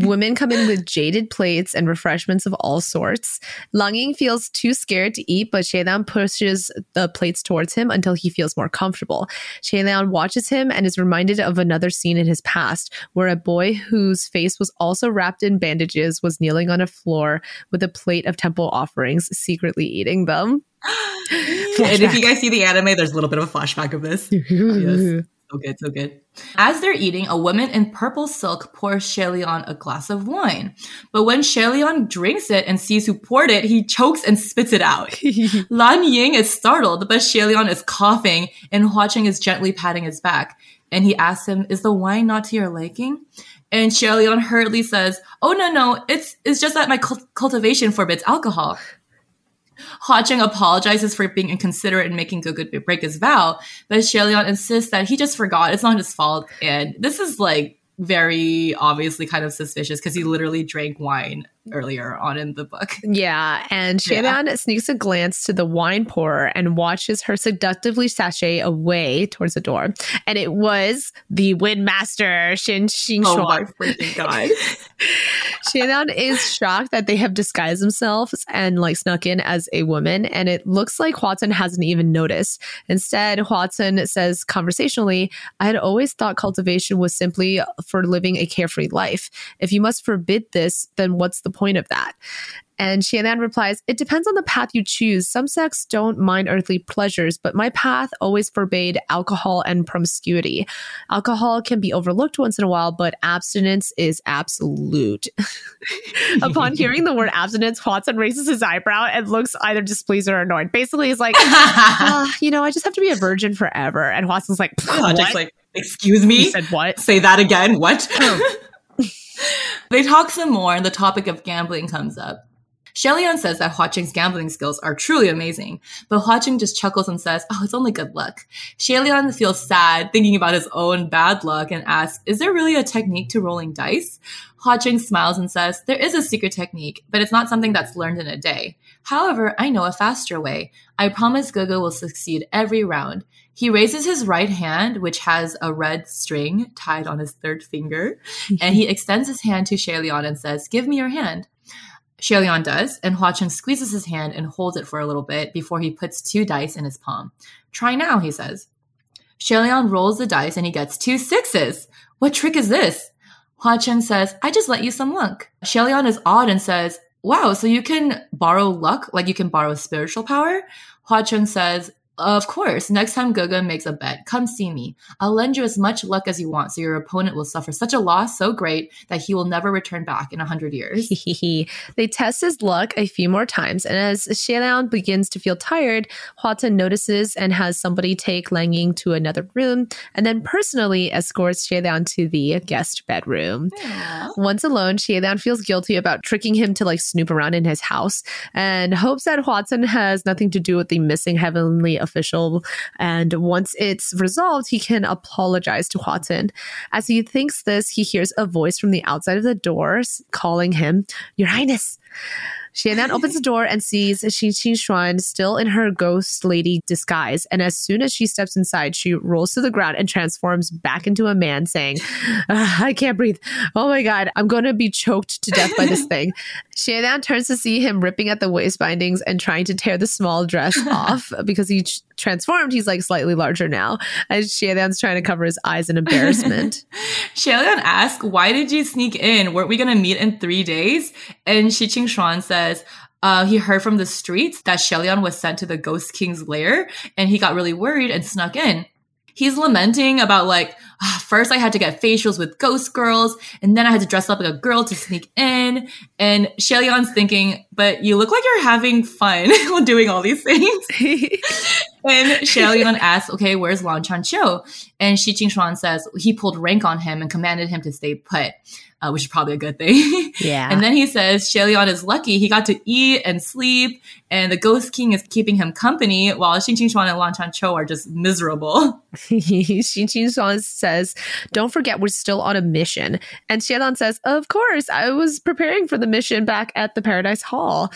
Women come in with jaded plates and refreshments of all sorts. Lang Ying feels too scared to eat, but Xie Lian pushes the plates towards him until he feels more comfortable. Xie Lian watches him and is reminded of another scene in his past where a boy whose face was also wrapped in bandages was kneeling on a floor with a plate of temple offerings, secretly eating them. And if you guys see the anime, there's a little bit of a flashback of this. Yes. So good, so good. As they're eating, a woman in purple silk pours Xie Lian a glass of wine. But when Xie Lian drinks it and sees who poured it, he chokes and spits it out. Lan Ying is startled, but Xie Lian is coughing and Hua Cheng is gently patting his back. And he asks him, is the wine not to your liking? And Xie Lian hurriedly says, oh, no, no, it's it's just that my cult- cultivation forbids alcohol. Hua Cheng apologizes for being inconsiderate and making Gugu break his vow, but Xie Lian insists that he just forgot. It's not his fault. And this is like very obviously kind of suspicious because he literally drank wine earlier on in the book. Yeah, and Xie Lian yeah. sneaks a glance to the wine pourer and watches her seductively sashay away towards the door. And it was the windmaster, Shi Qingxuan. Oh my freaking God. Xie Lian is shocked that they have disguised themselves and like snuck in as a woman, and it looks like Hua Cheng hasn't even noticed. Instead, Hua Cheng says conversationally, I had always thought cultivation was simply for living a carefree life. If you must forbid this, then what's the point of that? And Xie Lian replies, it depends on the path you choose. Some sects don't mind earthly pleasures, but my path always forbade alcohol and promiscuity. Alcohol can be overlooked once in a while, but abstinence is absolute. Upon hearing the word abstinence, Hua Cheng raises his eyebrow and looks either displeased or annoyed. Basically, he's like, uh, you know, I just have to be a virgin forever. And Hua Chen's like, just like, excuse me? He said what? Say that again. What? They talk some more and the topic of gambling comes up. Xie Lian says that Hua Cheng's gambling skills are truly amazing, but Hua Cheng just chuckles and says, oh, it's only good luck. Xie Lian feels sad, thinking about his own bad luck, and asks, is there really a technique to rolling dice? Hua Cheng smiles and says, there is a secret technique, but it's not something that's learned in a day. However, I know a faster way. I promise Gogo will succeed every round. He raises his right hand, which has a red string tied on his third finger, and he extends his hand to Xie Lian and says, give me your hand. Xie Lian does, and Hua Cheng squeezes his hand and holds it for a little bit before he puts two dice in his palm. Try now, he says. Xie Lian rolls the dice and he gets two sixes. What trick is this? Hua Cheng says, I just let you some luck. Xie Lian is awed and says, wow, so you can borrow luck, like you can borrow spiritual power? Hua Cheng says, of course, next time Gogo makes a bet, come see me. I'll lend you as much luck as you want, so your opponent will suffer such a loss so great that he will never return back in a hundred years. They test his luck a few more times, and as Xie Lian begins to feel tired, Hua Cheng notices and has somebody take Lang Ying to another room, and then personally escorts Xie Lian to the guest bedroom. Aww. Once alone, Xie Lian feels guilty about tricking him to like snoop around in his house, and hopes that Hua Cheng has nothing to do with the missing heavenly official, and once it's resolved, he can apologize to Hua Cheng. As he thinks this, he hears a voice from the outside of the door calling him, Your Highness. Xie Lian opens the door and sees Shi Qingxuan still in her ghost lady disguise, and as soon as she steps inside, she rolls to the ground and transforms back into a man, saying, I can't breathe. Oh my god, I'm going to be choked to death by this thing. Xie Lian turns to see him ripping at the waist bindings and trying to tear the small dress off because he transformed. He's like slightly larger now, and Xie Lian's trying to cover his eyes in embarrassment. Xie Lian asks, why did you sneak in? Weren't we going to meet in three days? And Shi Qingxuan says, uh, he heard from the streets that Xie Lian was sent to the Ghost King's lair, and he got really worried and snuck in. He's lamenting about like, oh, first I had to get facials with ghost girls, and then I had to dress up like a girl to sneak in. And Xie Lian's thinking, but you look like you're having fun while doing all these things. And Xie Lian asks, okay, where's Lang Qianqiu? And Shi Qingxuan says he pulled rank on him and commanded him to stay put, uh, which is probably a good thing. Yeah. And then he says Xie Lian is lucky. He got to eat and sleep, and the Ghost King is keeping him company, while Shi Qingxuan and Lang Qianqiu are just miserable. Shi Qingxuan says, don't forget, we're still on a mission. And Xie Lian says, of course, I was preparing for the mission back at the Paradise Hall.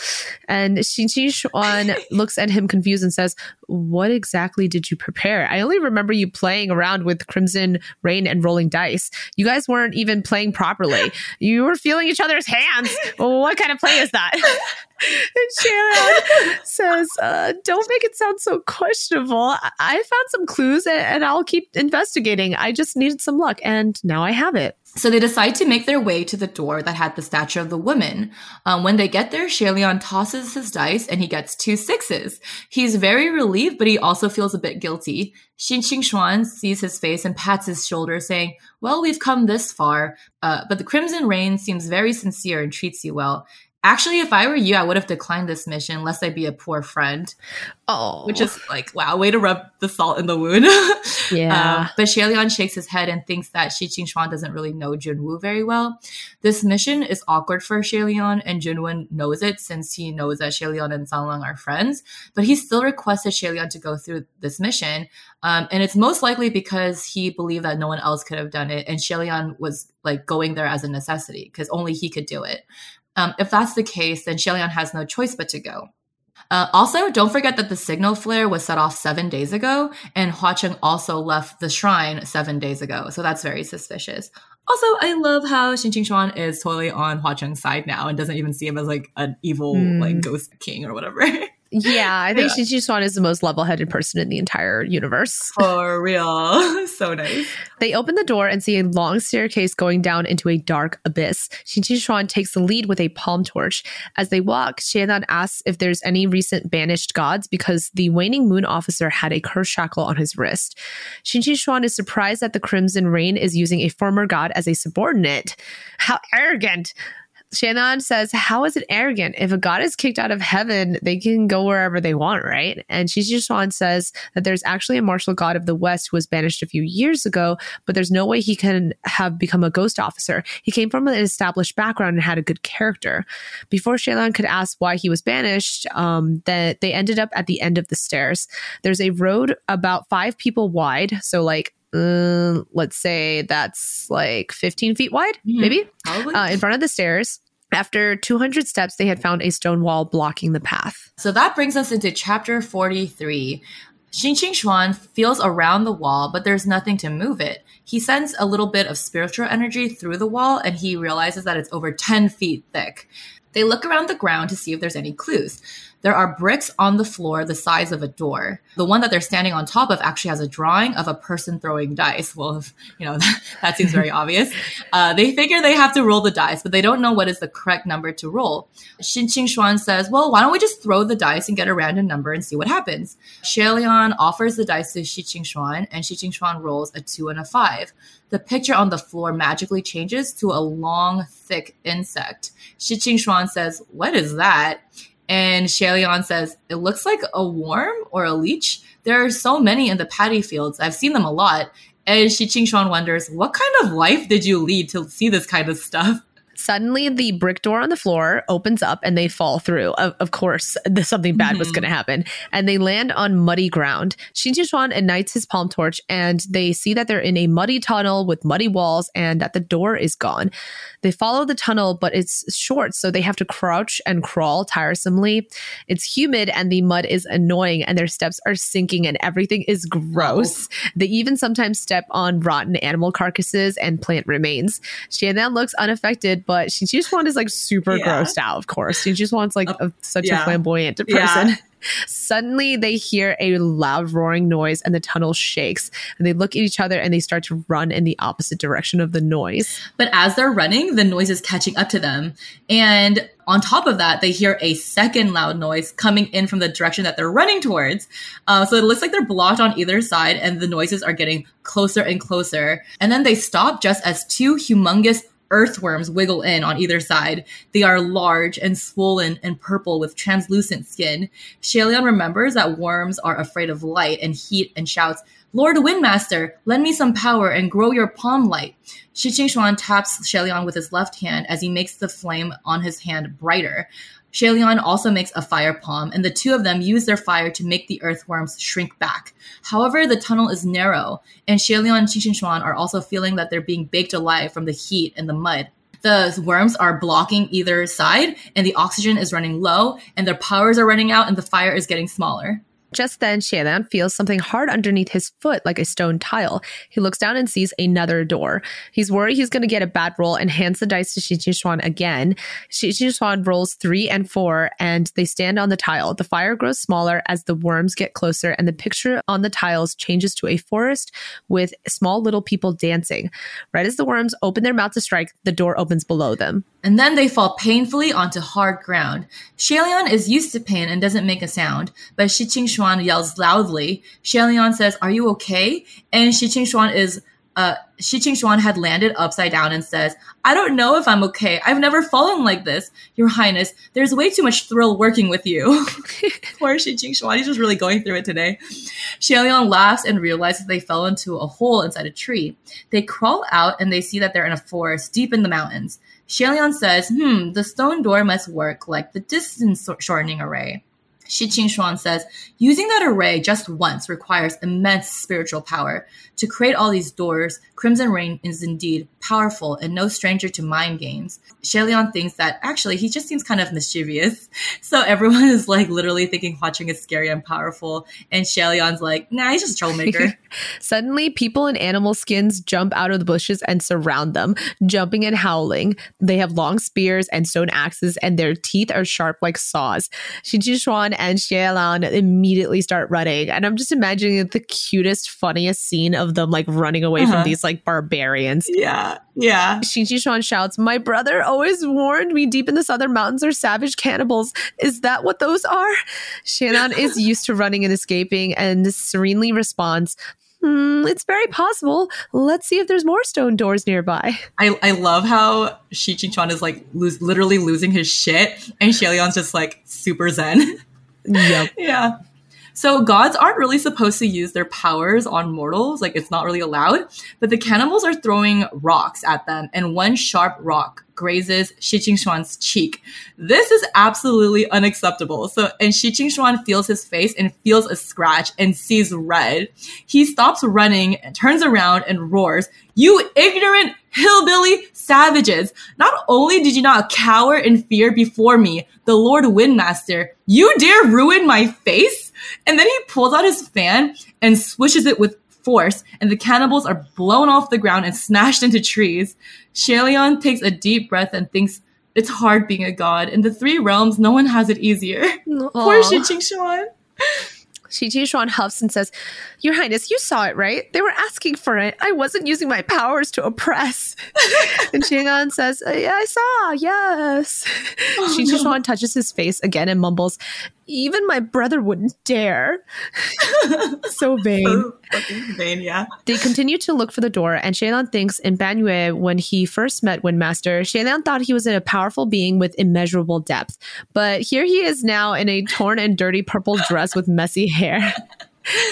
And Shi Qingxuan looks at him confused and says, what exactly did you prepare? I only remember you playing around with Crimson Rain and rolling dice. You guys weren't even playing properly. You were feeling each other's hands. What kind of play is that? And Xie Lian says, uh, don't make it sound so questionable. I, I found some clues, and-, and I'll keep investigating. I just needed some luck, and now I have it. So they decide to make their way to the door that had the statue of the woman. Um, when they get there, Xie Lian tosses his dice and he gets two sixes. He's very relieved, but he also feels a bit guilty. Shi Qingxuan sees his face and pats his shoulder, saying, well, we've come this far, uh, but the Crimson Rain seems very sincere and treats you well. Actually, if I were you, I would have declined this mission, lest I be a poor friend. Oh. Which is like, wow, way to rub the salt in the wound. Yeah. Um, but Xie Lian shakes his head and thinks that Shi Qingxuan doesn't really know Jun Wu very well. This mission is awkward for Xie Lian, and Jun Wu knows it since he knows that Xie Lian and Zhang Lang are friends. But he still requested Xie Lian to go through this mission. Um, and it's most likely because he believed that no one else could have done it. And Xie Lian was like going there as a necessity because only he could do it. Um, if that's the case, then Xie Lian has no choice but to go. Uh, also, don't forget that the signal flare was set off seven days ago, and Hua Cheng also left the shrine seven days ago, so that's very suspicious. Also, I love how Shi Qingxuan is totally on Hua Cheng's side now and doesn't even see him as like an evil mm. like ghost king or whatever. Yeah, I think yeah. Shi Qingxuan is the most level-headed person in the entire universe. For real. So nice. They open the door and see a long staircase going down into a dark abyss. Shi Qingxuan takes the lead with a palm torch. As they walk, Xie Lian asks if there's any recent banished gods because the Waning Moon Officer had a curse shackle on his wrist. Shi Qingxuan is surprised that the Crimson Rain is using a former god as a subordinate. How arrogant! Shannon says, how is it arrogant? If a god is kicked out of heaven, they can go wherever they want, right? And Shijichuan says that there's actually a martial god of the West who was banished a few years ago, but there's no way he can have become a ghost officer. He came from an established background and had a good character. Before Shannon could ask why he was banished, um, that they ended up at the end of the stairs. There's a road about five people wide, so like Uh, let's say that's like fifteen feet wide, mm-hmm. maybe, uh, in front of the stairs. After two hundred steps, they had found a stone wall blocking the path. So that brings us into chapter forty-three. Shi Qingxuan feels around the wall, but there's nothing to move it. He sends a little bit of spiritual energy through the wall, and he realizes that it's over ten feet thick. They look around the ground to see if there's any clues. There are bricks on the floor the size of a door. The one that they're standing on top of actually has a drawing of a person throwing dice. Well, if, you know, that, that seems very obvious. Uh, they figure they have to roll the dice, but they don't know what is the correct number to roll. Shi Qingxuan says, well, why don't we just throw the dice and get a random number and see what happens? Xie Lian offers the dice to Shi Qingxuan, and Shi Qingxuan rolls a two and a five. The picture on the floor magically changes to a long, thick insect. Shi Qingxuan says, what is that? And Xie Lian says, it looks like a worm or a leech. There are so many in the paddy fields. I've seen them a lot. And Shi Qingxuan wonders, what kind of life did you lead to see this kind of stuff? Suddenly, the brick door on the floor opens up and they fall through. Of, of course, something bad mm-hmm. was going to happen. And they land on muddy ground. Shi Qingxuan ignites his palm torch and they see that they're in a muddy tunnel with muddy walls and that the door is gone. They follow the tunnel, but it's short, so they have to crouch and crawl tiresomely. It's humid and the mud is annoying and their steps are sinking and everything is gross. Oh. They even sometimes step on rotten animal carcasses and plant remains. Xiannan looks unaffected, but Shi Qingxuan is like super yeah. grossed out, of course. She just wants like a, such yeah. a flamboyant person. Yeah. Suddenly, they hear a loud roaring noise and the tunnel shakes. And they look at each other and they start to run in the opposite direction of the noise. But as they're running, the noise is catching up to them. And on top of that, they hear a second loud noise coming in from the direction that they're running towards. Uh, so it looks like they're blocked on either side and the noises are getting closer and closer. And then they stop just as two humongous earthworms wiggle in on either side. They are large and swollen and purple with translucent skin. Xie Lian remembers that worms are afraid of light and heat and shouts, Lord Windmaster, lend me some power and grow your palm light. Shi Qingxuan taps Xie Lian with his left hand as he makes the flame on his hand brighter. Xie Lian also makes a fire palm, and the two of them use their fire to make the earthworms shrink back. However, the tunnel is narrow, and Xie Lian and Shi Qingxuan are also feeling that they're being baked alive from the heat and the mud. The worms are blocking either side, and the oxygen is running low, and their powers are running out, and the fire is getting smaller. Just then, Xie Lian feels something hard underneath his foot, like a stone tile. He looks down and sees another door. He's worried he's going to get a bad roll and hands the dice to Shi Qingxuan again. Shi Qingxuan rolls three and four, and they stand on the tile. The fire grows smaller as the worms get closer, and the picture on the tiles changes to a forest with small little people dancing. Right as the worms open their mouth to strike, the door opens below them. And then they fall painfully onto hard ground. Xie Lian is used to pain and doesn't make a sound, but Shi Qingxuan yells loudly. Xie Lian says, are you okay? And Shi Qingxuan is, uh, Shi Qingxuan had landed upside down and says, I don't know if I'm okay. I've never fallen like this. Your Highness, there's way too much thrill working with you. Poor Shi Qingxuan, he's just really going through it today. Xie Lian laughs and realizes they fell into a hole inside a tree. They crawl out and they see that they're in a forest deep in the mountains. Xie Lian says, hmm, the stone door must work like the distance shortening array. Shi Qingxuan says, using that array just once requires immense spiritual power. To create all these doors, Crimson Rain is indeed powerful and no stranger to mind games. Xie Lian thinks that actually he just seems kind of mischievous. So everyone is like literally thinking Hua Cheng is scary and powerful. And Xie Lian's like, nah, he's just a troublemaker. Suddenly, people in animal skins jump out of the bushes and surround them, jumping and howling. They have long spears and stone axes, and their teeth are sharp like saws. Shi Qingxuan and Xie Lian immediately start running. And I'm just imagining the cutest, funniest scene of them like running away uh-huh. from these like barbarians. Yeah, yeah. Shi Qingxuan shouts, my brother always warned me deep in the southern mountains are savage cannibals. Is that what those are? Xie Lian is used to running and escaping and serenely responds, mm, it's very possible. Let's see if there's more stone doors nearby. I, I love how Shi Qingxuan is like lo- literally losing his shit and Xie Lian's just like super zen. Yep. Yeah. So gods aren't really supposed to use their powers on mortals. Like, it's not really allowed. But the cannibals are throwing rocks at them, and one sharp rock grazes Shi Qingxuan's cheek. This is absolutely unacceptable. So, and Shi Qingxuan feels his face and feels a scratch and sees red. He stops running, turns around, and roars, "You ignorant hillbilly savages! Not only did you not cower in fear before me, the Lord Windmaster, you dare ruin my face?" And then he pulls out his fan and swishes it with force, and the cannibals are blown off the ground and smashed into trees. Xie Lian takes a deep breath and thinks, it's hard being a god. In the three realms, no one has it easier. Aww. Poor Shi Qingxuan. Shi Qingxuan huffs and says, "Your Highness, you saw it, right? They were asking for it. I wasn't using my powers to oppress." And Xie Lian says, "Yeah, I saw, yes." Oh, Shi Qingxuan no. touches his face again and mumbles, "Even my brother wouldn't dare." So vain. So fucking vain, yeah. They continue to look for the door, and Xie Lian thinks in Banyue, when he first met Windmaster, Xie Lian thought he was in a powerful being with immeasurable depth. But here he is now in a torn and dirty purple dress with messy hair.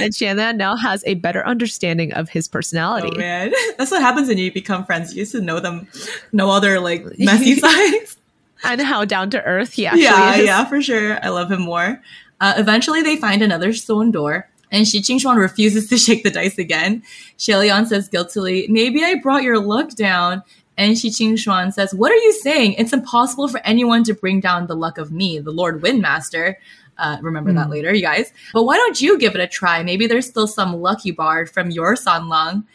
And Xie Lian now has a better understanding of his personality. Oh, man. That's what happens when you become friends. You used to know them, know all their like messy sides. And how down to earth he actually yeah, is. Yeah, yeah, for sure. I love him more. Uh, eventually, they find another stone door, and Shi Qingxuan refuses to shake the dice again. Xie Lian says guiltily, "Maybe I brought your luck down." And Shi Qingxuan says, "What are you saying? It's impossible for anyone to bring down the luck of me, the Lord Windmaster." Uh, remember mm. that later, you guys. "But why don't you give it a try? Maybe there's still some lucky bard from your Sanlang."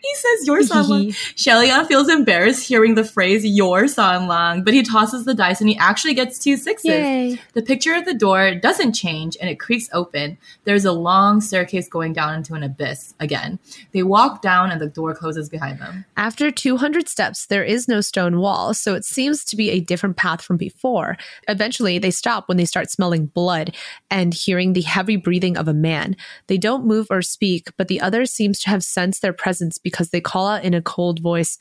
He says your Sanlang. Xie Lian feels embarrassed hearing the phrase your Sanlang, but he tosses the dice and he actually gets two sixes. Yay. The picture of the door doesn't change and it creaks open. There's a long staircase going down into an abyss again. They walk down and the door closes behind them. After two hundred steps, there is no stone wall, so it seems to be a different path from before. Eventually, they stop when they start smelling blood and hearing the heavy breathing of a man. They don't move or speak, but the other seems to have sensed their presence because they call out in a cold voice,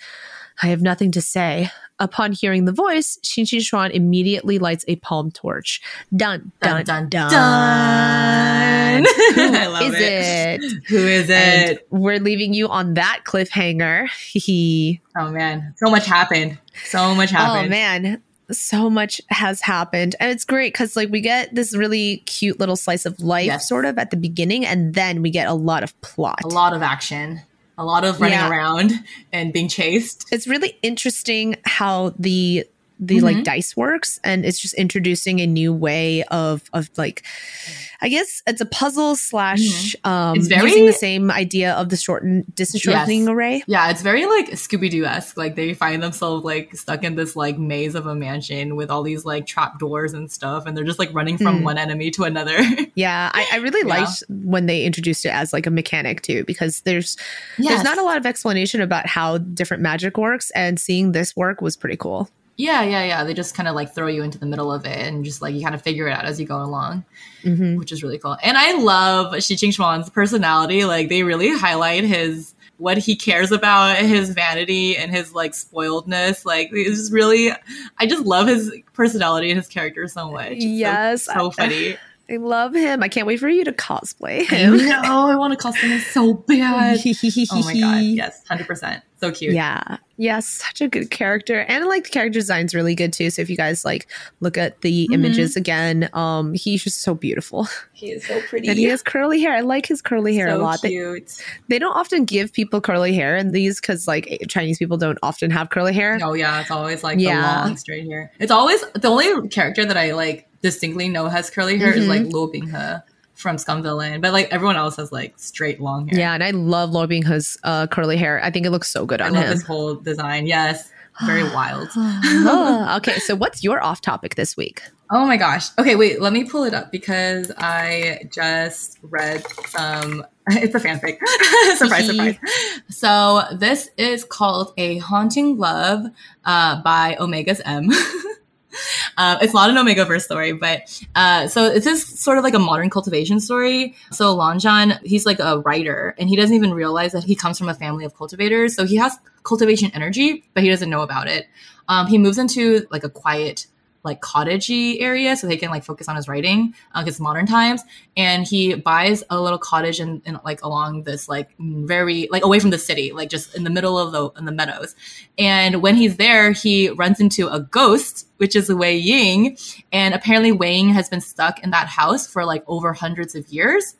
"I have nothing to say." Upon hearing the voice, Shi Qingxuan immediately lights a palm torch. Dun, dun, dun, dun. dun. dun. Who I love is it. it? Who is it? And we're leaving you on that cliffhanger. Oh, man. So much happened. So much happened. Oh, man. So much has happened. And it's great because like we get this really cute little slice of life yes. sort of at the beginning, and then we get a lot of plot. A lot of action. A lot of running yeah. around and being chased. It's really interesting how the the mm-hmm. like dice works, and it's just introducing a new way of of like, I guess it's a puzzle slash mm-hmm. um, it's very, using the same idea of the shortened distance shortening yes. array. Yeah, it's very like Scooby-Doo esque. Like they find themselves like stuck in this like maze of a mansion with all these like trap doors and stuff, and they're just like running from mm. one enemy to another. Yeah, I, I really yeah. liked when they introduced it as like a mechanic too, because there's yes. there's not a lot of explanation about how different magic works, and seeing this work was pretty cool. Yeah, yeah, yeah. They just kind of like throw you into the middle of it and just like you kind of figure it out as you go along, mm-hmm. which is really cool. And I love Shi Qingxuan's personality. Like they really highlight his, what he cares about, his vanity and his like spoiledness. Like it's just really, I just love his personality and his character so much. It's yes. So, so funny. I love him. I can't wait for you to cosplay him. I know. I want to cosplay him so bad. Oh my God. Yes. one hundred percent. So cute. Yeah. Yes. Yeah, such a good character. And like the character design's really good too. So if you guys like look at the mm-hmm. images again, um, he's just so beautiful. He is so pretty. And he has curly hair. I like his curly hair so a lot. Cute. They, they don't often give people curly hair in these because like Chinese people don't often have curly hair. Oh yeah. It's always like yeah. the long straight hair. It's always the only character that I like distinctly know has curly hair mm-hmm. is like Lu Bingha from Scum Villain, but like everyone else has like straight long hair. Yeah, and I love Lu Bingha's uh, curly hair. I think it looks so good on I love him. This whole design, yes, very wild. Okay, so what's your off topic this week? Oh my gosh. Okay, wait, let me pull it up because I just read some. It's a fanfic. Surprise, surprise. So this is called A Haunting Love uh, by Omega's M. Um, it's not an Omegaverse story, but uh, so it's just sort of like a modern cultivation story. So Lan Zhan, he's like a writer, and he doesn't even realize that he comes from a family of cultivators. So he has cultivation energy, but he doesn't know about it. Um, he moves into like a quiet, like cottagey area so he can like focus on his writing, uh, it's modern times, and he buys a little cottage in, in like along this like very like away from the city, like just in the middle of the in the meadows. And when he's there, he runs into a ghost, which is Wei Ying, and apparently Wei Ying has been stuck in that house for like over hundreds of years.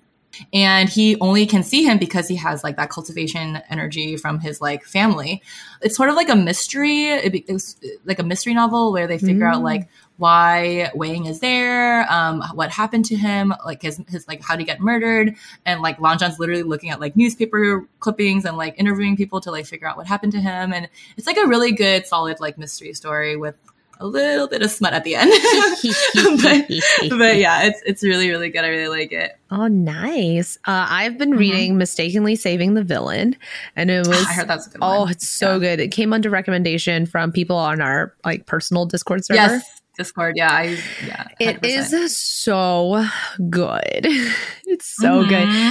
And he only can see him because he has like that cultivation energy from his like family. It's sort of like a mystery, it, it's like a mystery novel where they figure mm. out like why Wei Ying is there, um, what happened to him, like his, his like how did he get murdered, and like Lan Zhan's literally looking at like newspaper clippings and like interviewing people to like figure out what happened to him. And it's like a really good, solid like mystery story with a little bit of smut at the end. but, but yeah, it's it's really, really good. I really like it. Oh, nice. Uh, I've been mm-hmm. reading Mistakenly Saving the Villain. And it was, I heard that's a good oh, one. It's so yeah. good. It came under recommendation from people on our like personal Discord server. Yes. Discord. Yeah. I, yeah. one hundred percent. It is so good. It's so mm-hmm.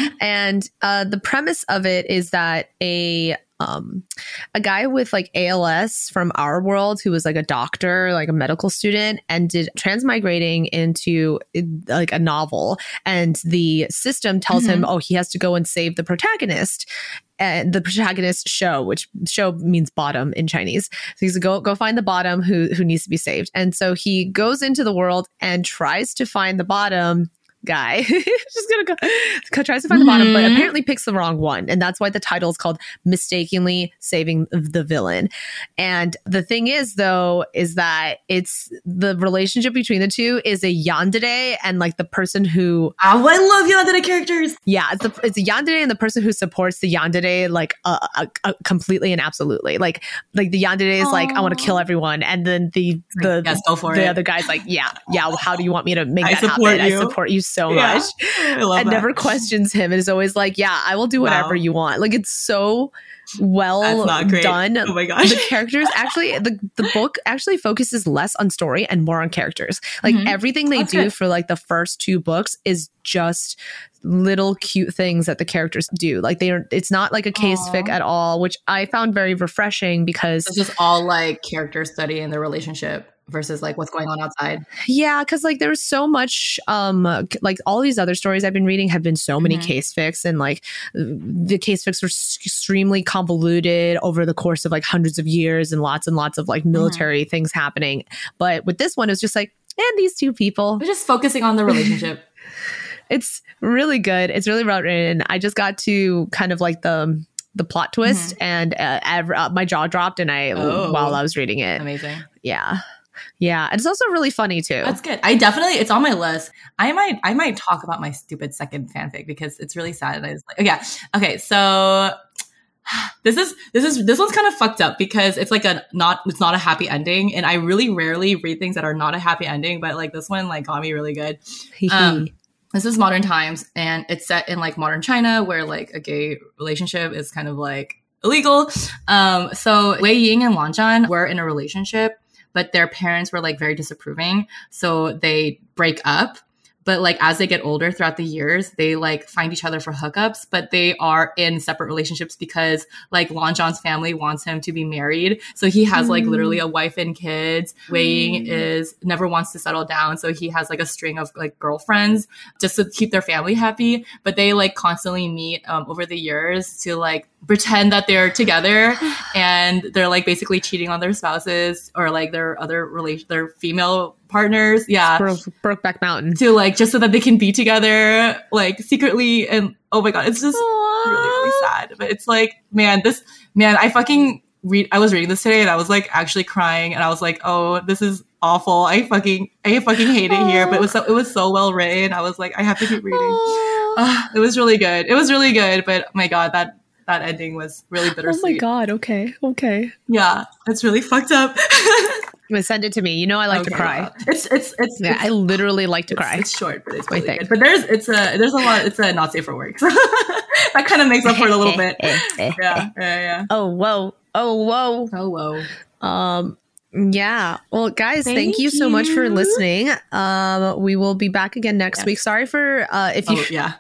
good. And uh, the premise of it is that a, um, a guy with like A L S from our world, who was like a doctor, like a medical student, ended transmigrating into like a novel. And the system tells mm-hmm. him, oh, he has to go and save the protagonist. And the protagonist show, which show means bottom in Chinese. So he's like, go, go find the bottom who, who needs to be saved. And so he goes into the world and tries to find the bottom guy. Just gonna go, go tries to find mm-hmm. the bottom, but apparently picks the wrong one. And that's why the title is called Mistakenly Saving the Villain. And the thing is, though, is that it's the relationship between the two is a yandere and like the person who oh, I love yandere characters. Yeah, it's a, it's a yandere and the person who supports the yandere like uh, uh, uh, completely and absolutely. Like like the yandere is Aww. Like I want to kill everyone, and then the the, yes, go for the it. Other guy's like yeah yeah well, how do you want me to make I that happen? You. I support you. So so yeah, much and that. Never questions him and is always like yeah I will do whatever wow. you want. Like it's so well done. Oh my gosh, the characters actually the, the book actually focuses less on story and more on characters, like mm-hmm. everything they That's do good. For like the first two books is just little cute things that the characters do. Like they are, it's not like a case Aww. Fic at all, which I found very refreshing because it's just all like character study and their relationship versus like what's going on outside. Yeah, because like there's so much um like all these other stories I've been reading have been so many mm-hmm. case fics, and like the case fics were s- extremely convoluted over the course of like hundreds of years and lots and lots of like military mm-hmm. things happening. But with this one, it's just like, and these two people, we're just focusing on the relationship. It's really good. It's really well written. I just got to kind of like the the plot twist mm-hmm. and uh, ev- uh, my jaw dropped and I oh. while I was reading it. Amazing. Yeah. Yeah, and it's also really funny too. That's good. I definitely, it's on my list. I might, I might talk about my stupid second fanfic because it's really sad. And I was like, yeah, okay. So this is this is this one's kind of fucked up because it's like a not, it's not a happy ending, and I really rarely read things that are not a happy ending. But like this one, like got me really good. Um, this is modern times, and it's set in like modern China, where like a gay relationship is kind of like illegal. Um, so Wei Ying and Lan Zhan were in a relationship, but their parents were like very disapproving. So they break up. But like as they get older throughout the years, they like find each other for hookups, but they are in separate relationships because like Lan Zhan's family wants him to be married. So he has mm. like literally a wife and kids. Mm. Wei Ying is never wants to settle down. So he has like a string of like girlfriends just to keep their family happy. But they like constantly meet um, over the years to like pretend that they're together, and they're like basically cheating on their spouses or like their other relation, their female partners. Yeah. Brokeback Mountain. To like, just so that they can be together, like secretly. And oh my God, it's just Aww. Really, really sad. But it's like, man, this, man, I fucking read, I was reading this today and I was like actually crying and I was like, oh, this is awful. I fucking, I fucking hate Aww. It here. But it was so, it was so well written. I was like, I have to keep reading. Uh, it was really good. It was really good. But my God, that, That ending was really bittersweet. Oh my God. Okay. Okay. Yeah. It's really fucked up. Send it to me. You know I like okay, to cry. Wow. It's it's it's, yeah, it's I literally like to it's, cry. It's short, but it's really good. But there's it's a there's a lot it's a not safe for work. That kind of makes up for it a little bit. Yeah. Yeah. Yeah. Oh whoa. Oh whoa. Oh whoa. Um Yeah. Well, guys, thank, thank you, you so much for listening. Um, we will be back again next yes. week. Sorry for uh, if you. Oh, yeah.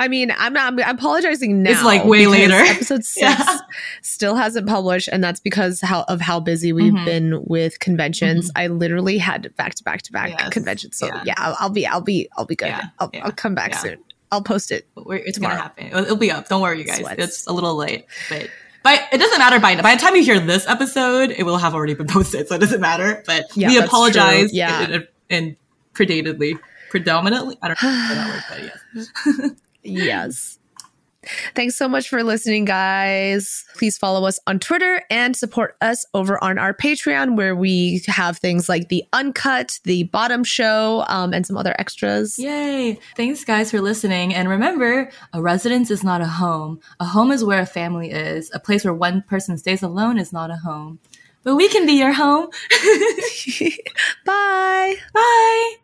I mean, I'm not. I'm apologizing now. It's like way later. Episode six yeah. still hasn't published, and that's because how of how busy we've mm-hmm. been with conventions. Mm-hmm. I literally had back to back to back yes. conventions. So yeah, yeah I'll, I'll be, I'll be, I'll be good. Yeah. I'll, yeah. I'll come back yeah. soon. I'll post it. We're, it's tomorrow. Gonna happen. It'll, it'll be up. Don't worry, you guys. Sweats. It's a little late, but. But it doesn't matter. By, by the time you hear this episode, it will have already been posted, so it doesn't matter. But yeah, we apologize yeah. and, and, and predatedly, predominantly. I don't know how that works, but yes. yes. Thanks so much for listening, guys. Please follow us on Twitter and support us over on our Patreon, where we have things like the Uncut, the Bottom Show, um, and some other extras. Yay. Thanks, guys, for listening. And remember, a residence is not a home. A home is where a family is. A place where one person stays alone is not a home. But we can be your home. Bye. Bye.